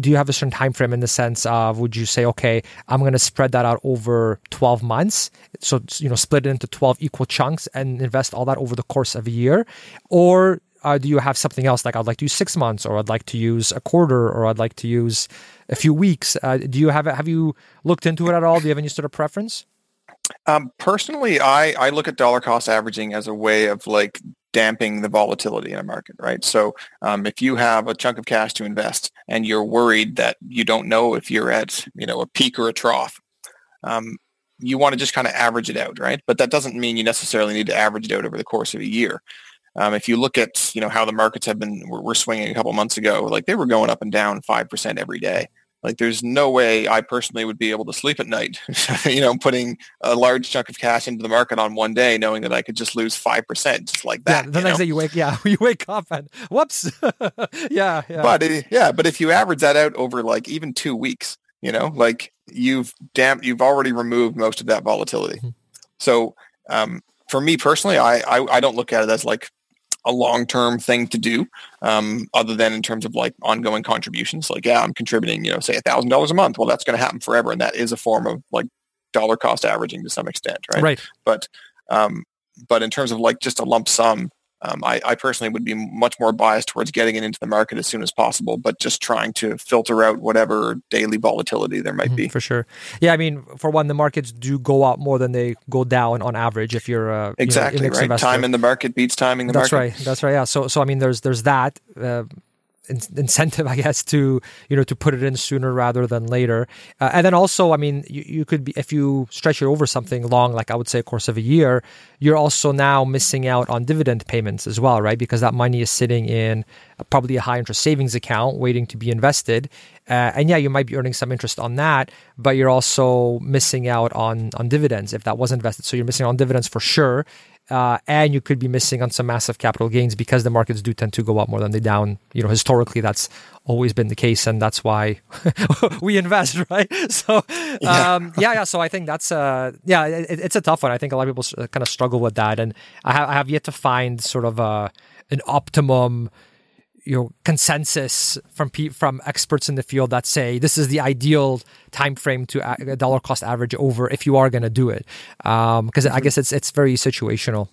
Do you have a certain time frame, in the sense of, would you say, okay, I'm going to spread that out over 12 months, so split it into 12 equal chunks and invest all that over the course of a year? Or do you have something else, like, I'd like to use 6 months, or I'd like to use a quarter, or I'd like to use a few weeks? Do you have you looked into it at all? Do you have any sort of preference? Personally, I look at dollar cost averaging as a way of like damping the volatility in a market, right? So if you have a chunk of cash to invest and you're worried that you don't know if you're at, a peak or a trough, you want to just kind of average it out, right? But that doesn't mean you necessarily need to average it out over the course of a year. If you look at, how the markets have been, were swinging a couple months ago, like they were going up and down 5% every day. Like, there's no way I personally would be able to sleep at night, putting a large chunk of cash into the market on one day, knowing that I could just lose 5%, just like that. Yeah, the next day you wake up and whoops. yeah. But if you average that out over like even 2 weeks, like you've already removed most of that volatility. Mm-hmm. So for me personally, I don't look at it as like a long-term thing to do, other than in terms of like ongoing contributions. Like, I'm contributing, say $1,000 a month. Well, that's going to happen forever. And that is a form of like dollar cost averaging to some extent. Right. But in terms of like just a lump sum, I personally would be much more biased towards getting it into the market as soon as possible, but just trying to filter out whatever daily volatility there might be. For sure. Yeah, I mean, for one, the markets do go up more than they go down on average if you're exactly, right? Investor. Time in the market beats timing the market. That's right. Yeah. So I mean, there's that. incentive, I guess, to, you know, to put it in sooner rather than later. And then also, I mean, you could be, if you stretch it over something long, like I would say a course of a year, you're also now missing out on dividend payments as well, right? Because that money is sitting in probably a high interest savings account waiting to be invested. And yeah, you might be earning some interest on that, but you're also missing out on dividends if that was invested. So you're missing on dividends for sure. And you could be missing on some massive capital gains because the markets do tend to go up more than they down. You know, historically, that's always been the case, and that's why we invest, right? So, So I think that's it's a tough one. I think a lot of people kind of struggle with that, and I have yet to find sort of an optimum, you know, consensus from experts in the field that say this is the ideal time frame to dollar cost average over if you are going to do it, because I guess it's very situational,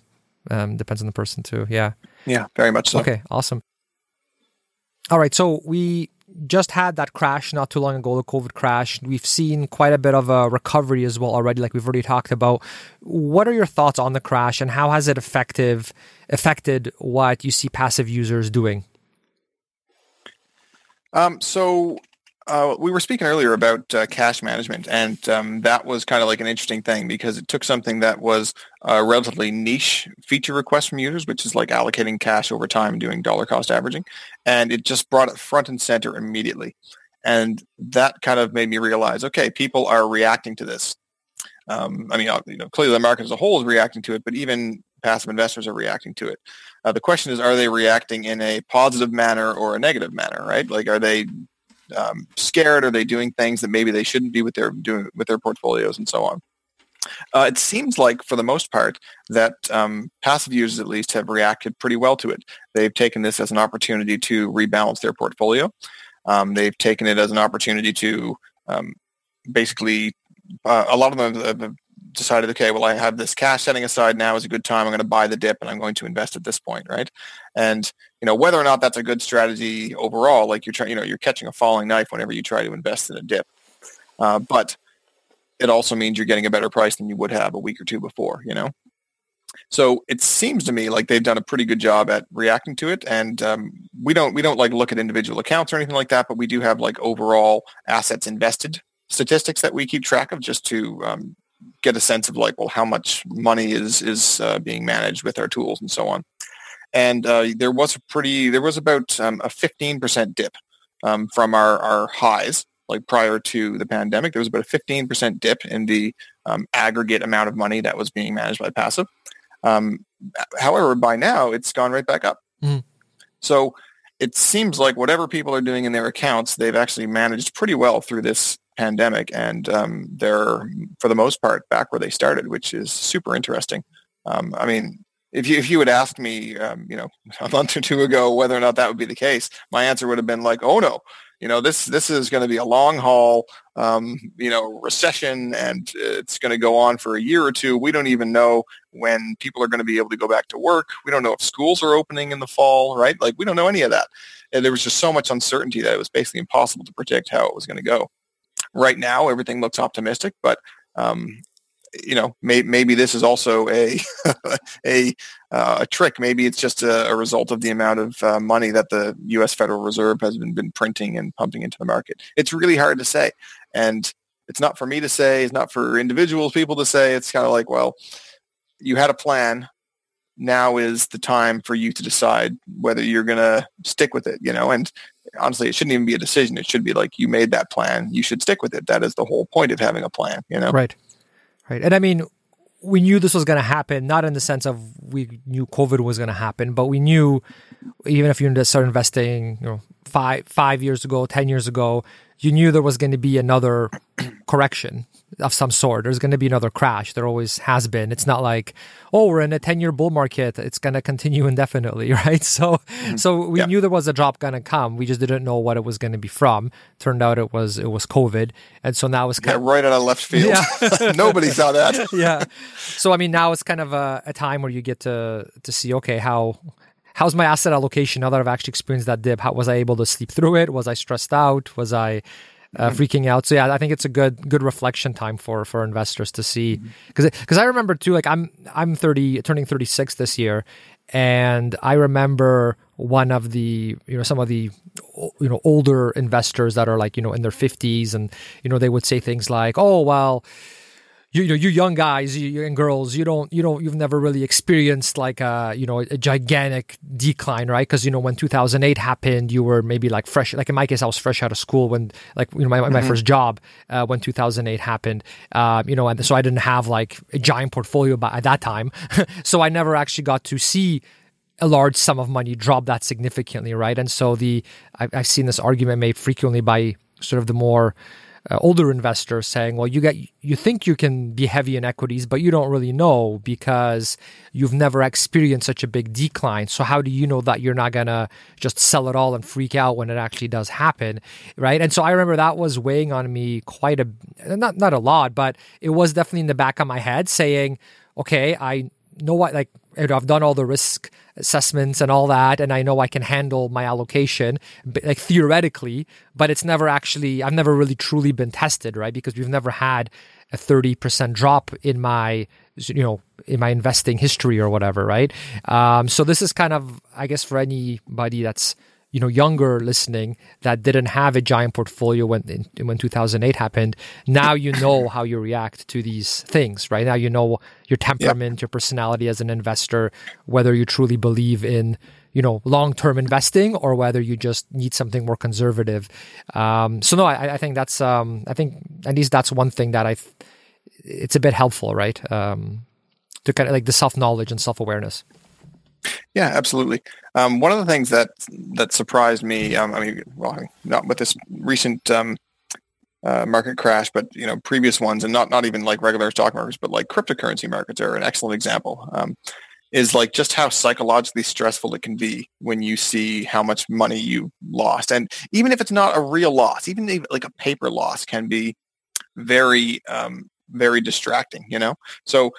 depends on the person too. Yeah, very much so. Okay, awesome. All right, so we just had that crash not too long ago, the COVID crash. We've seen quite a bit of a recovery as well already, like we've already talked about. What are your thoughts on the crash, and how has it affected what you see passive users doing? So we were speaking earlier about cash management, and that was kind of like an interesting thing because it took something that was a relatively niche feature request from users, which is like allocating cash over time, doing dollar cost averaging, and it just brought it front and center immediately. And that kind of made me realize, okay, people are reacting to this. Clearly the market as a whole is reacting to it, but even passive investors are reacting to it. The question is, are they reacting in a positive manner or a negative manner, right? Like, are they scared? Are they doing things that maybe they shouldn't be with their portfolios and so on? It seems like, for the most part, that passive users at least have reacted pretty well to it. They've taken this as an opportunity to rebalance their portfolio. They've taken it as an opportunity to a lot of them have decided, okay, well, I have this cash setting aside, now is a good time. I'm going to buy the dip and I'm going to invest at this point, right? And, you know, whether or not that's a good strategy overall, like you're catching a falling knife whenever you try to invest in a dip. But it also means you're getting a better price than you would have a week or two before, you know? So it seems to me like they've done a pretty good job at reacting to it. And we don't like look at individual accounts or anything like that, but we do have like overall assets invested statistics that we keep track of just to get a sense of like, well, how much money is being managed with our tools and so on. And there was about a 15% dip from our highs, like prior to the pandemic. There was about a 15% dip in the aggregate amount of money that was being managed by passive. However, by now it's gone right back up. Mm. So it seems like whatever people are doing in their accounts, they've actually managed pretty well through this pandemic, and they're, for the most part, back where they started, which is super interesting. If you had asked me, a month or two ago whether or not that would be the case, my answer would have been like, oh no, you know, this is going to be a long haul, recession, and it's going to go on for a year or two. We don't even know when people are going to be able to go back to work. We don't know if schools are opening in the fall, right? Like, we don't know any of that. And there was just so much uncertainty that it was basically impossible to predict how it was going to go. Right now, everything looks optimistic, but maybe this is also a trick. Maybe it's just a result of the amount of money that the U.S. Federal Reserve has been printing and pumping into the market. It's really hard to say, and it's not for me to say. It's not for individuals, people to say. It's kind of like, well, you had a plan. Now is the time for you to decide whether you're going to stick with it, you know, and honestly, it shouldn't even be a decision. It should be like, you made that plan, you should stick with it. That is the whole point of having a plan, you know? Right. And I mean, we knew this was going to happen, not in the sense of we knew COVID was going to happen, but we knew even if you start investing, 5 years ago, 10 years ago, you knew there was going to be another correction of some sort. There's going to be another crash. There always has been. It's not like, oh, we're in a 10-year bull market, it's going to continue indefinitely, right? So we knew there was a drop going to come. We just didn't know what it was going to be from. Turned out it was COVID. And so now it's kind of right out of left field. Yeah. Nobody saw that. Yeah. So I mean, now it's kind of a time where you get to see, okay, how's my asset allocation now that I've actually experienced that dip? How was I able to sleep through it? Was I stressed out? Was I freaking out? So yeah, I think it's a good reflection time for investors to see, because I remember too, like I'm turning 36 this year, And I remember one of the, some of the, older investors that are like, in their 50s and, they would say things like, oh, well, you young guys and girls, you've never really experienced like a gigantic decline, right? Because, when 2008 happened, you were maybe like fresh, like in my case, I was fresh out of school when like, my first job when 2008 happened, and so I didn't have like a giant portfolio at that time. So I never actually got to see a large sum of money drop that significantly, right? And so I've seen this argument made frequently by sort of the more older investors saying, well, you think you can be heavy in equities, but you don't really know because you've never experienced such a big decline. So how do you know that you're not going to just sell it all and freak out when it actually does happen, right? And so I remember that was weighing on me quite a, not a lot, but it was definitely in the back of my head saying, okay, I know what, like, I've done all the risk assessments and all that, and I know I can handle my allocation, like theoretically, but it's never actually, I've never really truly been tested, right? Because we've never had a 30% drop in my, in my investing history or whatever, right? So this is kind of, I guess, for anybody that's, younger listening that didn't have a giant portfolio when 2008 happened. Now you know how you react to these things, right? Now you know your temperament, your personality as an investor, whether you truly believe in, long-term investing or whether you just need something more conservative. So no, I think that's, I think at least that's one thing that it's a bit helpful, right? To kind of like the self-knowledge and self-awareness. Yeah, absolutely. One of the things that surprised me, not with this recent market crash, but previous ones, and not even like regular stock markets, but like cryptocurrency markets are an excellent example. Is like just how psychologically stressful it can be when you see how much money you lost, and even if it's not a real loss, even if, like a paper loss, can be very very distracting. So.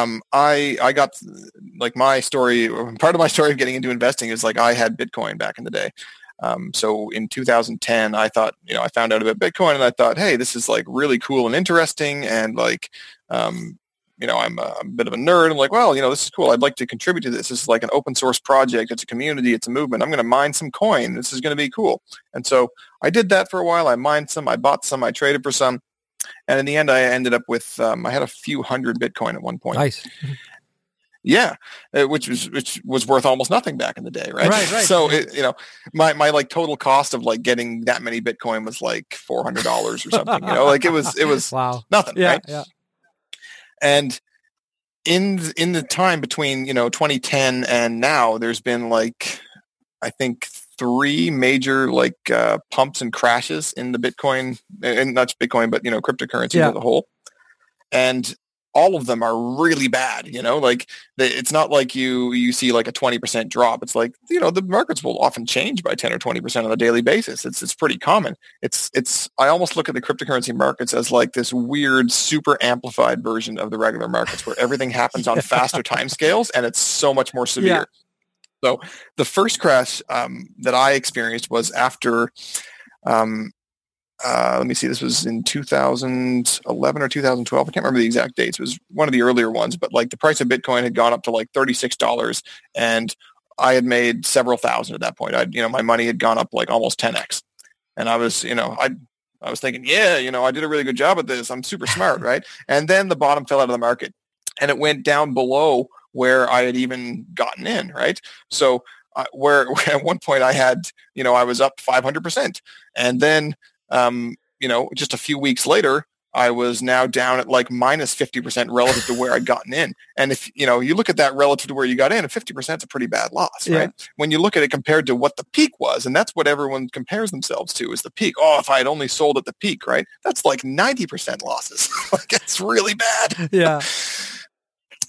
I got like my story, part of my story of getting into investing is like I had Bitcoin back in the day. So in 2010, I thought, I found out about Bitcoin and I thought, hey, this is like really cool and interesting. And like, I'm a bit of a nerd. I'm like, well, this is cool. I'd like to contribute to this. This is like an open source project. It's a community. It's a movement. I'm going to mine some coin. This is going to be cool. And so I did that for a while. I mined some, I bought some, I traded for some. And in the end, I ended up with, I had a few hundred Bitcoin at one point. Nice. Yeah. Which was worth almost nothing back in the day. Right. So, my like total cost of like getting that many Bitcoin was like $400 or something, like it was wow. Nothing. Yeah, right. Yeah. And in the time between, 2010 and now, there's been like, I think 3 major like pumps and crashes in the Bitcoin, and not just Bitcoin, but cryptocurrency as a whole, and all of them are really bad. It's not like you see like a 20% drop. It's like the markets will often change by 10% or 20% on a daily basis. It's pretty common. It's I almost look at the cryptocurrency markets as like this weird super amplified version of the regular markets where everything happens on faster timescales and it's so much more severe. Yeah. So the first crash that I experienced was after, this was in 2011 or 2012. I can't remember the exact dates. It was one of the earlier ones, but like the price of Bitcoin had gone up to like $36 and I had made several thousand at that point. My money had gone up like almost 10x. And I was, I was thinking, I did a really good job at this. I'm super smart, right? And then the bottom fell out of the market and it went down below where I had even gotten in, right? So where at one point I had, I was up 500%. And then, just a few weeks later, I was now down at like minus 50% relative to where I'd gotten in. And if, you look at that relative to where you got in, 50% is a pretty bad loss, right? Yeah. When you look at it compared to what the peak was, and that's what everyone compares themselves to is the peak. Oh, if I had only sold at the peak, right? That's like 90% losses. Like it's really bad. Yeah.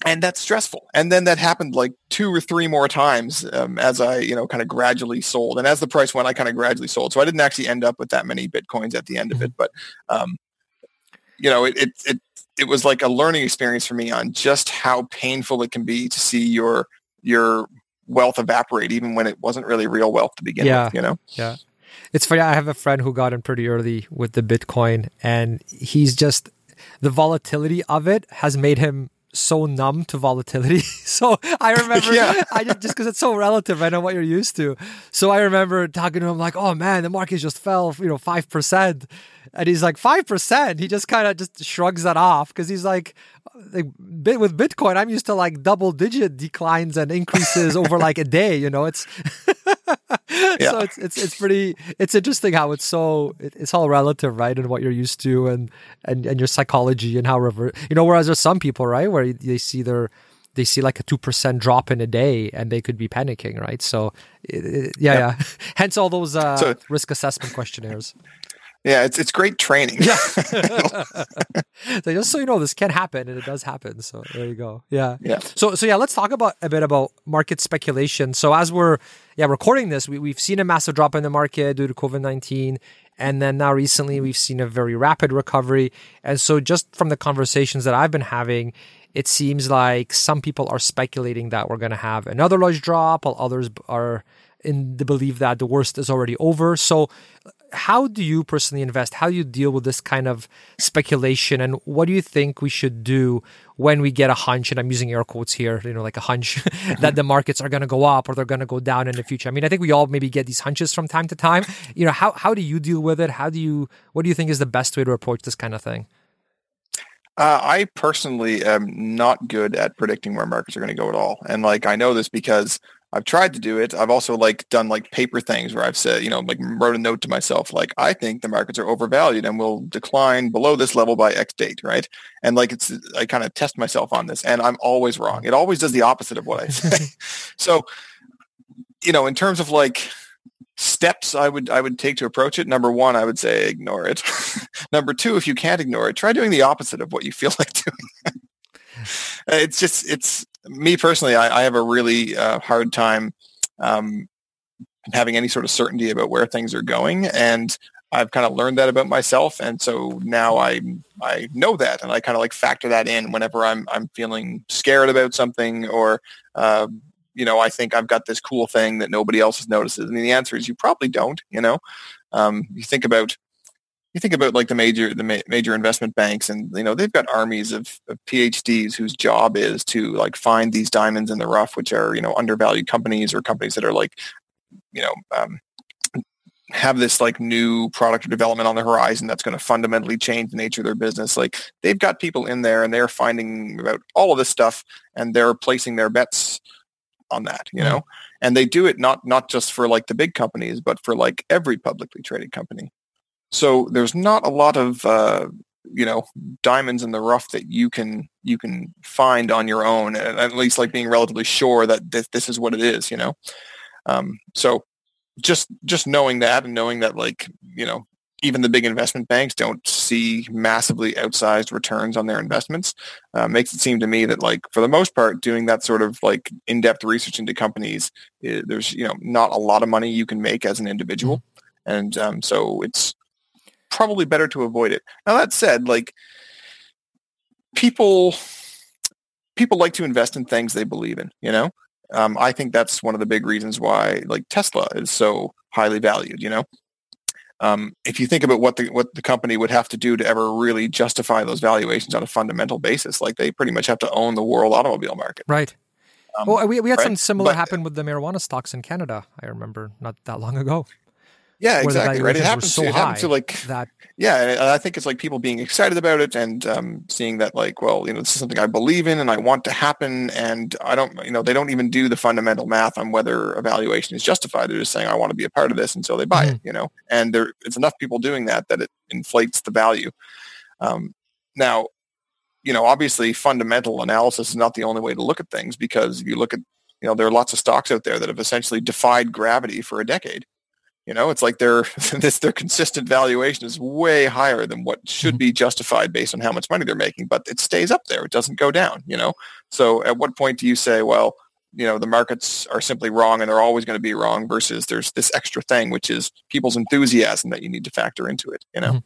And that's stressful. And then that happened like 2 or 3 more times as I, kind of gradually sold. And as the price went, I kind of gradually sold. So I didn't actually end up with that many Bitcoins at the end of it. But, it was like a learning experience for me on just how painful it can be to see your wealth evaporate, even when it wasn't really real wealth to begin with, Yeah. It's funny. I have a friend who got in pretty early with the Bitcoin and the volatility of it has made him so numb to volatility. So I remember, just because it's so relative, I know what you're used to. So I remember talking to him like, oh man, the market just fell, 5%. And he's like, 5%? He just kind of just shrugs that off because he's like, with Bitcoin, I'm used to like double-digit declines and increases over like a day, It's so it's pretty. It's interesting how it's so it's all relative, right? And what you're used to, and your psychology, and however Whereas there's some people, right, where they see like a 2% drop in a day, and they could be panicking, right? So yeah. Hence all those risk assessment questionnaires. Yeah, it's great training. Yeah. So just so this can happen, and it does happen. So there you go. Yeah. So yeah, let's talk a bit about market speculation. So as we're recording this, we've seen a massive drop in the market due to COVID-19, and then now recently we've seen a very rapid recovery. And so just from the conversations that I've been having, it seems like some people are speculating that we're going to have another large drop, while others are in the belief that the worst is already over. So how do you personally invest? How do you deal with this kind of speculation? And what do you think we should do when we get a hunch? And I'm using air quotes here, like a hunch that the markets are going to go up or they're going to go down in the future. I mean, I think we all maybe get these hunches from time to time. How do you deal with it? What do you think is the best way to approach this kind of thing? I personally am not good at predicting where markets are going to go at all. And I know this because I've tried to do it. I've also done paper things where I've said, wrote a note to myself, I think the markets are overvalued and will decline below this level by X date, right? And I kind of test myself on this, and I'm always wrong. It always does the opposite of what I say. So, in terms of steps I would take to approach it, number one, I would say ignore it. Number two, if you can't ignore it, try doing the opposite of what you feel like doing. It's me personally, I have a really hard time having any sort of certainty about where things are going. And I've kind of learned that about myself. And so now I know that, and I kind of factor that in whenever I'm feeling scared about something, or, I think I've got this cool thing that nobody else has noticed. And the answer is you probably don't, You think about the major investment banks, and they've got armies of PhDs whose job is to find these diamonds in the rough, which are undervalued companies, or companies that are have this new product or development on the horizon that's going to fundamentally change the nature of their business. They've got people in there, and they're finding about all of this stuff, and they're placing their bets on that, And they do it not just for the big companies, but for every publicly traded company. So there's not a lot of diamonds in the rough that you can find on your own, at least being relatively sure that this is what it is, So just knowing that, and knowing that even the big investment banks don't see massively outsized returns on their investments makes it seem to me that for the most part, doing that sort of in-depth research into companies, there's not a lot of money you can make as an individual, and so it's probably better to avoid it. Now, that said, people like to invest in things they believe in, I think that's one of the big reasons why Tesla is so highly valued, If you think about what the company would have to do to ever really justify those valuations on a fundamental basis, they pretty much have to own the world automobile market. Right. Well, we had something similar happen with the marijuana stocks in Canada, I remember, not that long ago. Yeah, exactly. Right. It happens to Yeah, and I think it's people being excited about it, and seeing that this is something I believe in and I want to happen, and I don't, they don't even do the fundamental math on whether a valuation is justified. They're just saying I want to be a part of this, and so they buy it, And it's enough people doing that it inflates the value. Now, obviously, fundamental analysis is not the only way to look at things, because if you look at, there are lots of stocks out there that have essentially defied gravity for a decade. It's their consistent valuation is way higher than what should be justified based on how much money they're making, but it stays up there. It doesn't go down, So at what point do you say, well, the markets are simply wrong and they're always going to be wrong, versus there's this extra thing, which is people's enthusiasm that you need to factor into it, Yeah.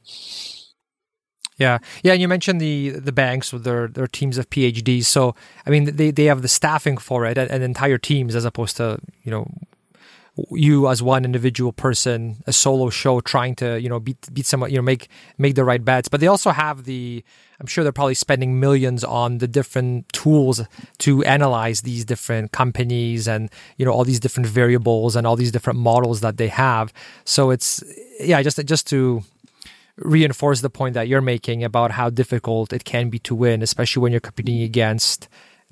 Yeah. And you mentioned the banks with their teams of PhDs. So, I mean, they have the staffing for it and entire teams, as opposed to, you as one individual person, a solo show, trying to, you know, beat someone, you know, make the right bets. But they also have the, I'm sure they're probably spending millions on the different tools to analyze these different companies and, you know, all these different variables and all these different models that they have. So it's, yeah, just to reinforce the point that you're making about how difficult it can be to win, especially when you're competing against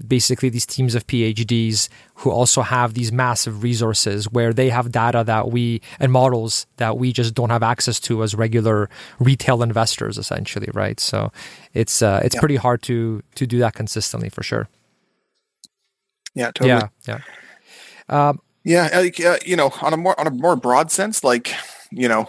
basically these teams of PhDs who also have these massive resources where they have data that we, and models that we just don't have access to as regular retail investors, essentially, right? So it's pretty hard to do that consistently, for sure. Yeah, totally. Yeah, yeah. You know, on a more broad sense, like, you know,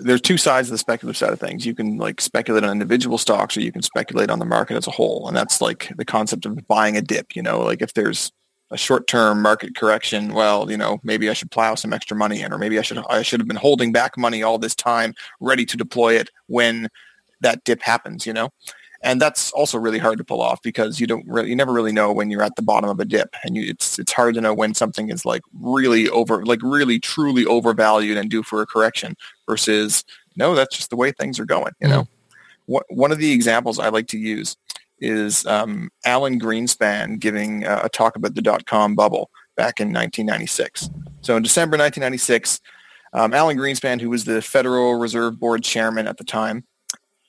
there's two sides of the speculative side of things. You can like speculate on individual stocks, or you can speculate on the market as a whole. And that's like the concept of buying a dip, you know, like if there's a short-term market correction, well, you know, maybe I should plow some extra money in, or maybe I should have been holding back money all this time, ready to deploy it when that dip happens, you know? And that's also really hard to pull off because you never really know when you're at the bottom of a dip, and it's hard to know when something is like really truly overvalued and due for a correction versus no, that's just the way things are going. You know, One of the examples I like to use is Alan Greenspan giving a talk about the dot-com bubble back in 1996. So in December 1996, Alan Greenspan, who was the Federal Reserve Board chairman at the time.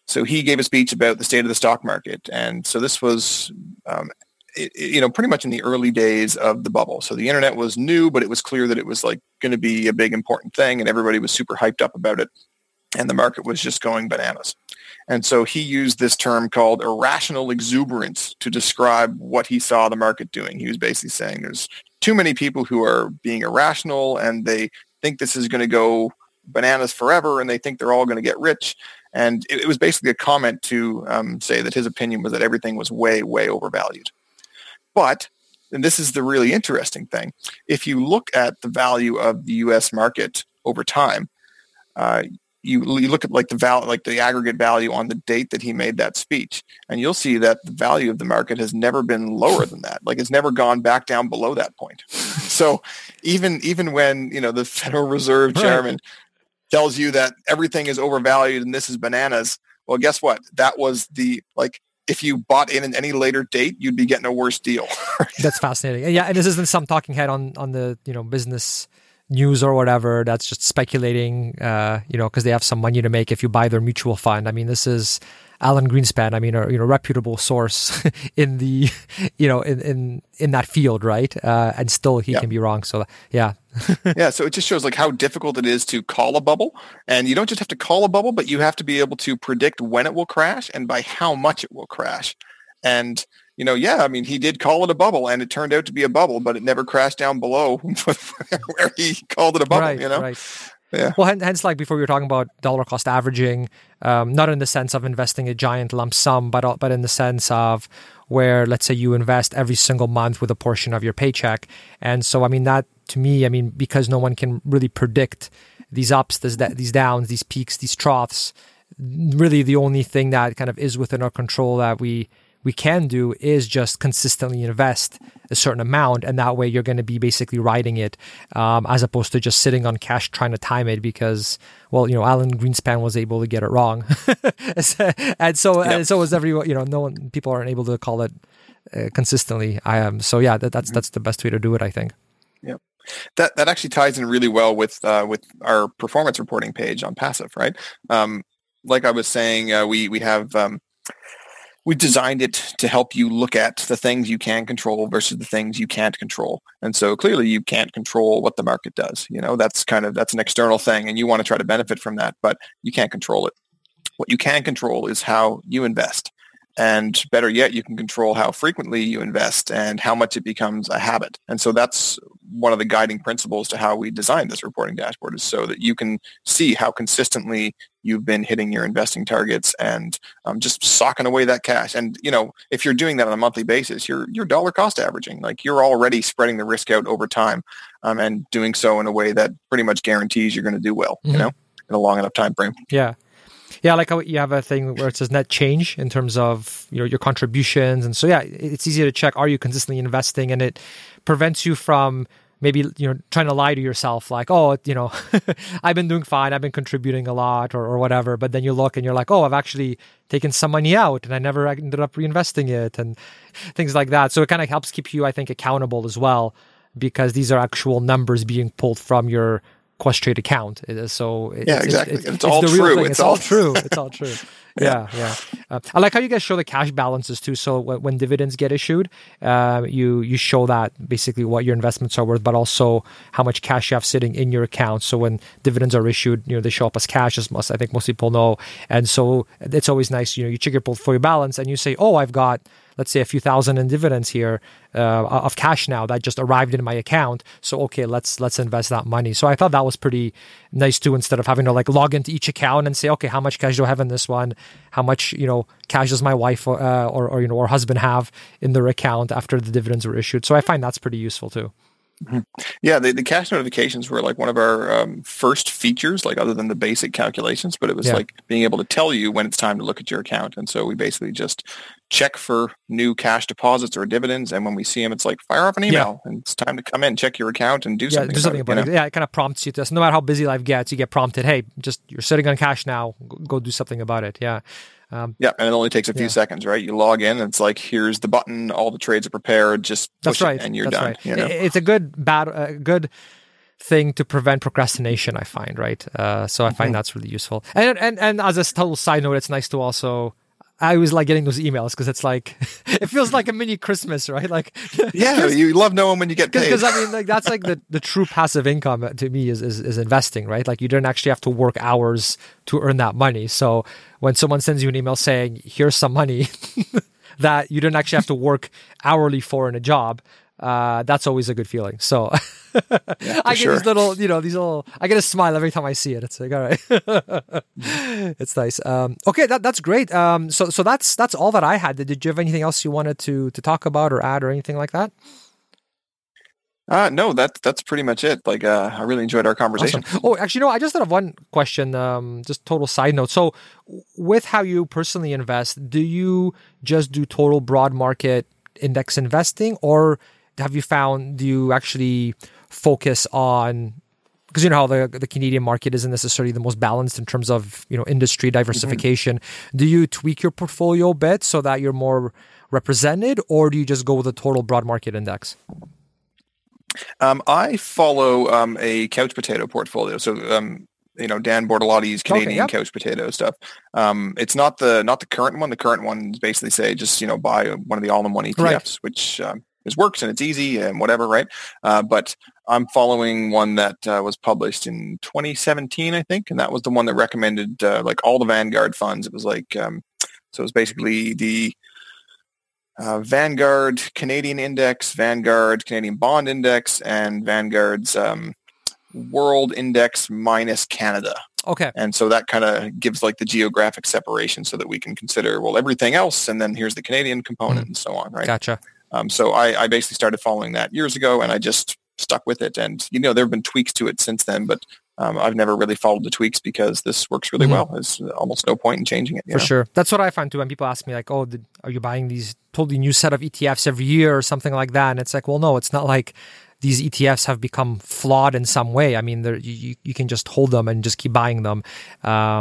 So he gave a speech about the state of the stock market. And so this was, you know, pretty much in the early days of the bubble. So the internet was new, but it was clear that it was like going to be a big important thing, and everybody was super hyped up about it. And the market was just going bananas. And so he used this term called irrational exuberance to describe what he saw the market doing. He was basically saying there's too many people who are being irrational, and they think this is going to go bananas forever, and they think they're all going to get rich. And it was basically a comment to say that his opinion was that everything was way, way overvalued. But, and this is the really interesting thing, if you look at the value of the U.S. market over time, you look at like the aggregate value on the date that he made that speech, and you'll see that the value of the market has never been lower than that. Like it's never gone back down below that point. So even when, you know, the Federal Reserve chairman tells you that everything is overvalued and this is bananas, well, guess what? That was the, like, if you bought in at any later date, you'd be getting a worse deal. That's fascinating. Yeah, and this isn't some talking head on the, you know, business news or whatever that's just speculating, you know, because they have some money to make if you buy their mutual fund. I mean, this is Alan Greenspan, I mean, a, you know, reputable source in the, you know, in that field, right? And still he can be wrong. So yeah. Yeah. So it just shows like how difficult it is to call a bubble, and you don't just have to call a bubble, but you have to be able to predict when it will crash and by how much it will crash. And, you know, yeah, I mean, he did call it a bubble, and it turned out to be a bubble, but it never crashed down below where he called it a bubble, right, you know? Right. Yeah. Well, hence, like before, we were talking about dollar cost averaging, not in the sense of investing a giant lump sum, but in the sense of where, let's say, you invest every single month with a portion of your paycheck. And so, I mean, that to me, I mean, because no one can really predict these ups, these downs, these peaks, these troughs, really the only thing that kind of is within our control that we can do is just consistently invest a certain amount, and that way you're going to be basically riding it, as opposed to just sitting on cash trying to time it because, well, you know, Alan Greenspan was able to get it wrong, and so was everyone. You know, no one, people aren't able to call it consistently. So yeah, that's the best way to do it, I think. Yep. That actually ties in really well with our performance reporting page on Passive, right? Like I was saying, we have. We designed it to help you look at the things you can control versus the things you can't control. And so clearly you can't control what the market does. You know, that's an external thing, and you want to try to benefit from that, but you can't control it. What you can control is how you invest. And better yet, you can control how frequently you invest and how much it becomes a habit. And so that's one of the guiding principles to how we designed this reporting dashboard, is so that you can see how consistently you've been hitting your investing targets and just socking away that cash. And, you know, if you're doing that on a monthly basis, you're dollar cost averaging. Like, you're already spreading the risk out over time, and doing so in a way that pretty much guarantees you're going to do well, you know, in a long enough time frame. Yeah. Yeah, like how you have a thing where it says net change in terms of, you know, your contributions. And so, yeah, it's easy to check, are you consistently investing? And it prevents you from maybe, you know, trying to lie to yourself like, oh, you know, I've been doing fine, I've been contributing a lot or whatever. But then you look and you're like, oh, I've actually taken some money out and I never ended up reinvesting it and things like that. So it kind of helps keep you, I think, accountable as well, because these are actual numbers being pulled from your Questrade account. So it's all true. Yeah. I like how you guys show the cash balances too. So when dividends get issued, you show that basically what your investments are worth, but also how much cash you have sitting in your account. So when dividends are issued, you know, they show up as cash, as most, I think most people know. And so it's always nice, you know, you check your portfolio balance and you say, oh, I've got, let's say, a few thousand in dividends here of cash now that just arrived in my account. So okay, let's invest that money. So I thought that was pretty nice too, instead of having to like log into each account and say, okay, how much cash do I have in this one? How much, you know, cash does my wife or you know, or husband have in their account after the dividends were issued? So I find that's pretty useful too. Mm-hmm. Yeah, the cash notifications were like one of our first features, like other than the basic calculations, but it was like being able to tell you when it's time to look at your account. And so we basically just check for new cash deposits or dividends, and when we see them, it's like fire off an email and it's time to come in, check your account, and do something about it. Yeah, it kind of prompts you to. So no matter how busy life gets, you get prompted. Hey, just you're sitting on cash now. Go do something about it. Yeah. And it only takes a few seconds, right? You log in, and it's like, here's the button, all the trades are prepared, just push it, and you're done. Right. You know? It's a good thing to prevent procrastination, I find, right? So I find that's really useful. And as a total side note, it's nice to also, I always like getting those emails because it's like, it feels like a mini Christmas, right? Like, yeah, you love knowing when you get paid. Because I mean, like that's like the true passive income to me is investing, right? Like you don't actually have to work hours to earn that money. So when someone sends you an email saying, here's some money that you don't actually have to work hourly for in a job, that's always a good feeling. So I get a smile every time I see it. It's like, all right, it's nice. Okay. That's great. So that's all that I had. Did you have anything else you wanted to talk about or add or anything like that? No, that's pretty much it. Like, I really enjoyed our conversation. Awesome. Oh, actually, no, I just thought of one question, just total side note. So with how you personally invest, do you just do total broad market index investing, or do you actually focus on, because you know how the Canadian market isn't necessarily the most balanced in terms of, you know, industry diversification. Mm-hmm. Do you tweak your portfolio a bit so that you're more represented, or do you just go with a total broad market index? I follow a couch potato portfolio. So you know, Dan Bortolotti's Canadian couch potato stuff. It's not the current one. The current ones basically say just, you know, buy one of the all-in-one ETFs, which is works and it's easy and whatever, right? But I'm following one that was published in 2017, I think, and that was the one that recommended like all the Vanguard funds. It was like so it was basically the Vanguard Canadian Index, Vanguard Canadian Bond Index, and Vanguard's World Index minus Canada. Okay. And so that kind of gives like the geographic separation so that we can consider, well, everything else, and then here's the Canadian component and so on, right? Gotcha. So I basically started following that years ago, and I just stuck with it. And, you know, there have been tweaks to it since then, but I've never really followed the tweaks because this works really well. There's almost no point in changing it. For sure. That's what I find too. When people ask me like, oh, are you buying these totally new set of ETFs every year or something like that? And it's like, well, no, it's not like these ETFs have become flawed in some way. I mean, you can just hold them and just keep buying them. I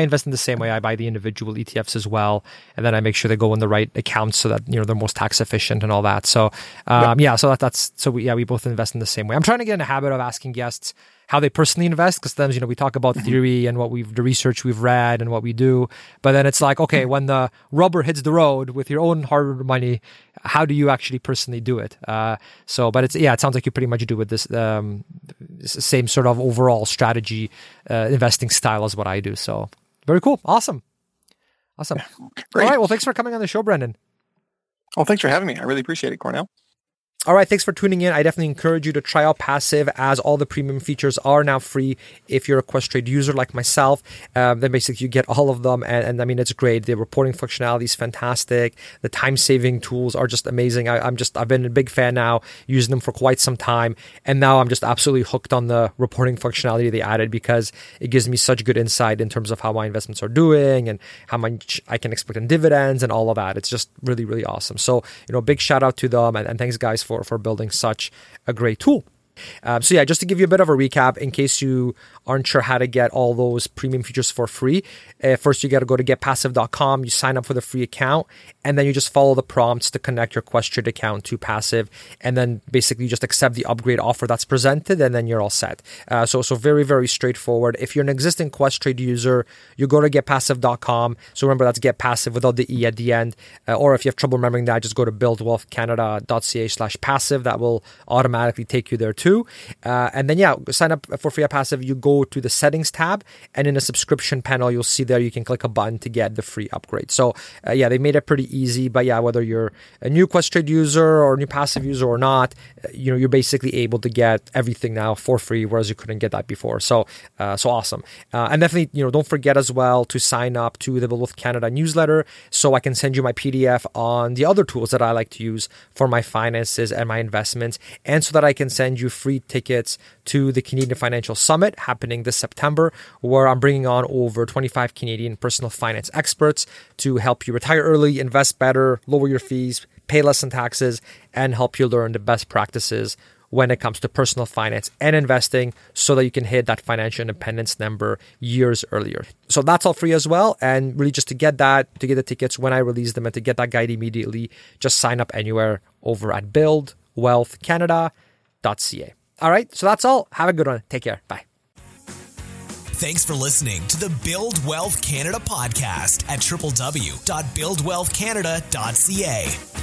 invest in the same way. I buy the individual ETFs as well, and then I make sure they go in the right accounts so that, you know, they're most tax efficient and all that. So we both invest in the same way. I'm trying to get in the habit of asking guests how they personally invest, because sometimes, you know, we talk about theory and the research we've read and what we do, but then it's like, okay, when the rubber hits the road with your own hard-earned money, how do you actually personally do it? But it's, it sounds like you pretty much do with this same sort of overall strategy, investing style as what I do. So very cool. Awesome. Great. All right. Well, thanks for coming on the show, Brendan. Oh, thanks for having me. I really appreciate it, Cornel. All right, thanks for tuning in. I definitely encourage you to try out Passiv, as all the premium features are now free if you're a Questrade user like myself. Then basically you get all of them, and I mean, it's great. The reporting functionality is fantastic. The time-saving tools are just amazing. I've been a big fan now, using them for quite some time, and now I'm just absolutely hooked on the reporting functionality they added, because it gives me such good insight in terms of how my investments are doing and how much I can expect in dividends and all of that. It's just really, really awesome. So, you know, big shout out to them, and thanks guys for for building such a great tool. So yeah, just to give you a bit of a recap, in case you aren't sure how to get all those premium features for free, first you got to go to getpassive.com, you sign up for the free account, and then you just follow the prompts to connect your Questrade account to Passiv, and then basically just accept the upgrade offer that's presented, and then you're all set. So very, very straightforward. If you're an existing Questrade user, you go to getpassive.com. So remember, that's getpassive without the E at the end. Or if you have trouble remembering that, just go to buildwealthcanada.ca/passive. That will automatically take you there too. And then, yeah, sign up for free at Passiv. You go to the settings tab, and in the subscription panel, you'll see there you can click a button to get the free upgrade. So, yeah, they made it pretty easy. But yeah, whether you're a new Questrade user or a new Passiv user or not, you know, you're basically able to get everything now for free, whereas you couldn't get that before. So awesome. And definitely, you know, don't forget as well to sign up to the Build Wealth Canada newsletter, so I can send you my PDF on the other tools that I like to use for my finances and my investments, and so that I can send you free tickets to the Canadian Financial Summit happening this September, where I'm bringing on over 25 Canadian personal finance experts to help you retire early, invest better, lower your fees, pay less in taxes, and help you learn the best practices when it comes to personal finance and investing, so that you can hit that financial independence number years earlier. So that's all free as well. And really, just to get the tickets when I release them and to get that guide immediately, just sign up anywhere over at Build Wealth Canada. All right, so that's all. Have a good one. Take care. Bye. Thanks for listening to the Build Wealth Canada podcast at www.buildwealthcanada.ca.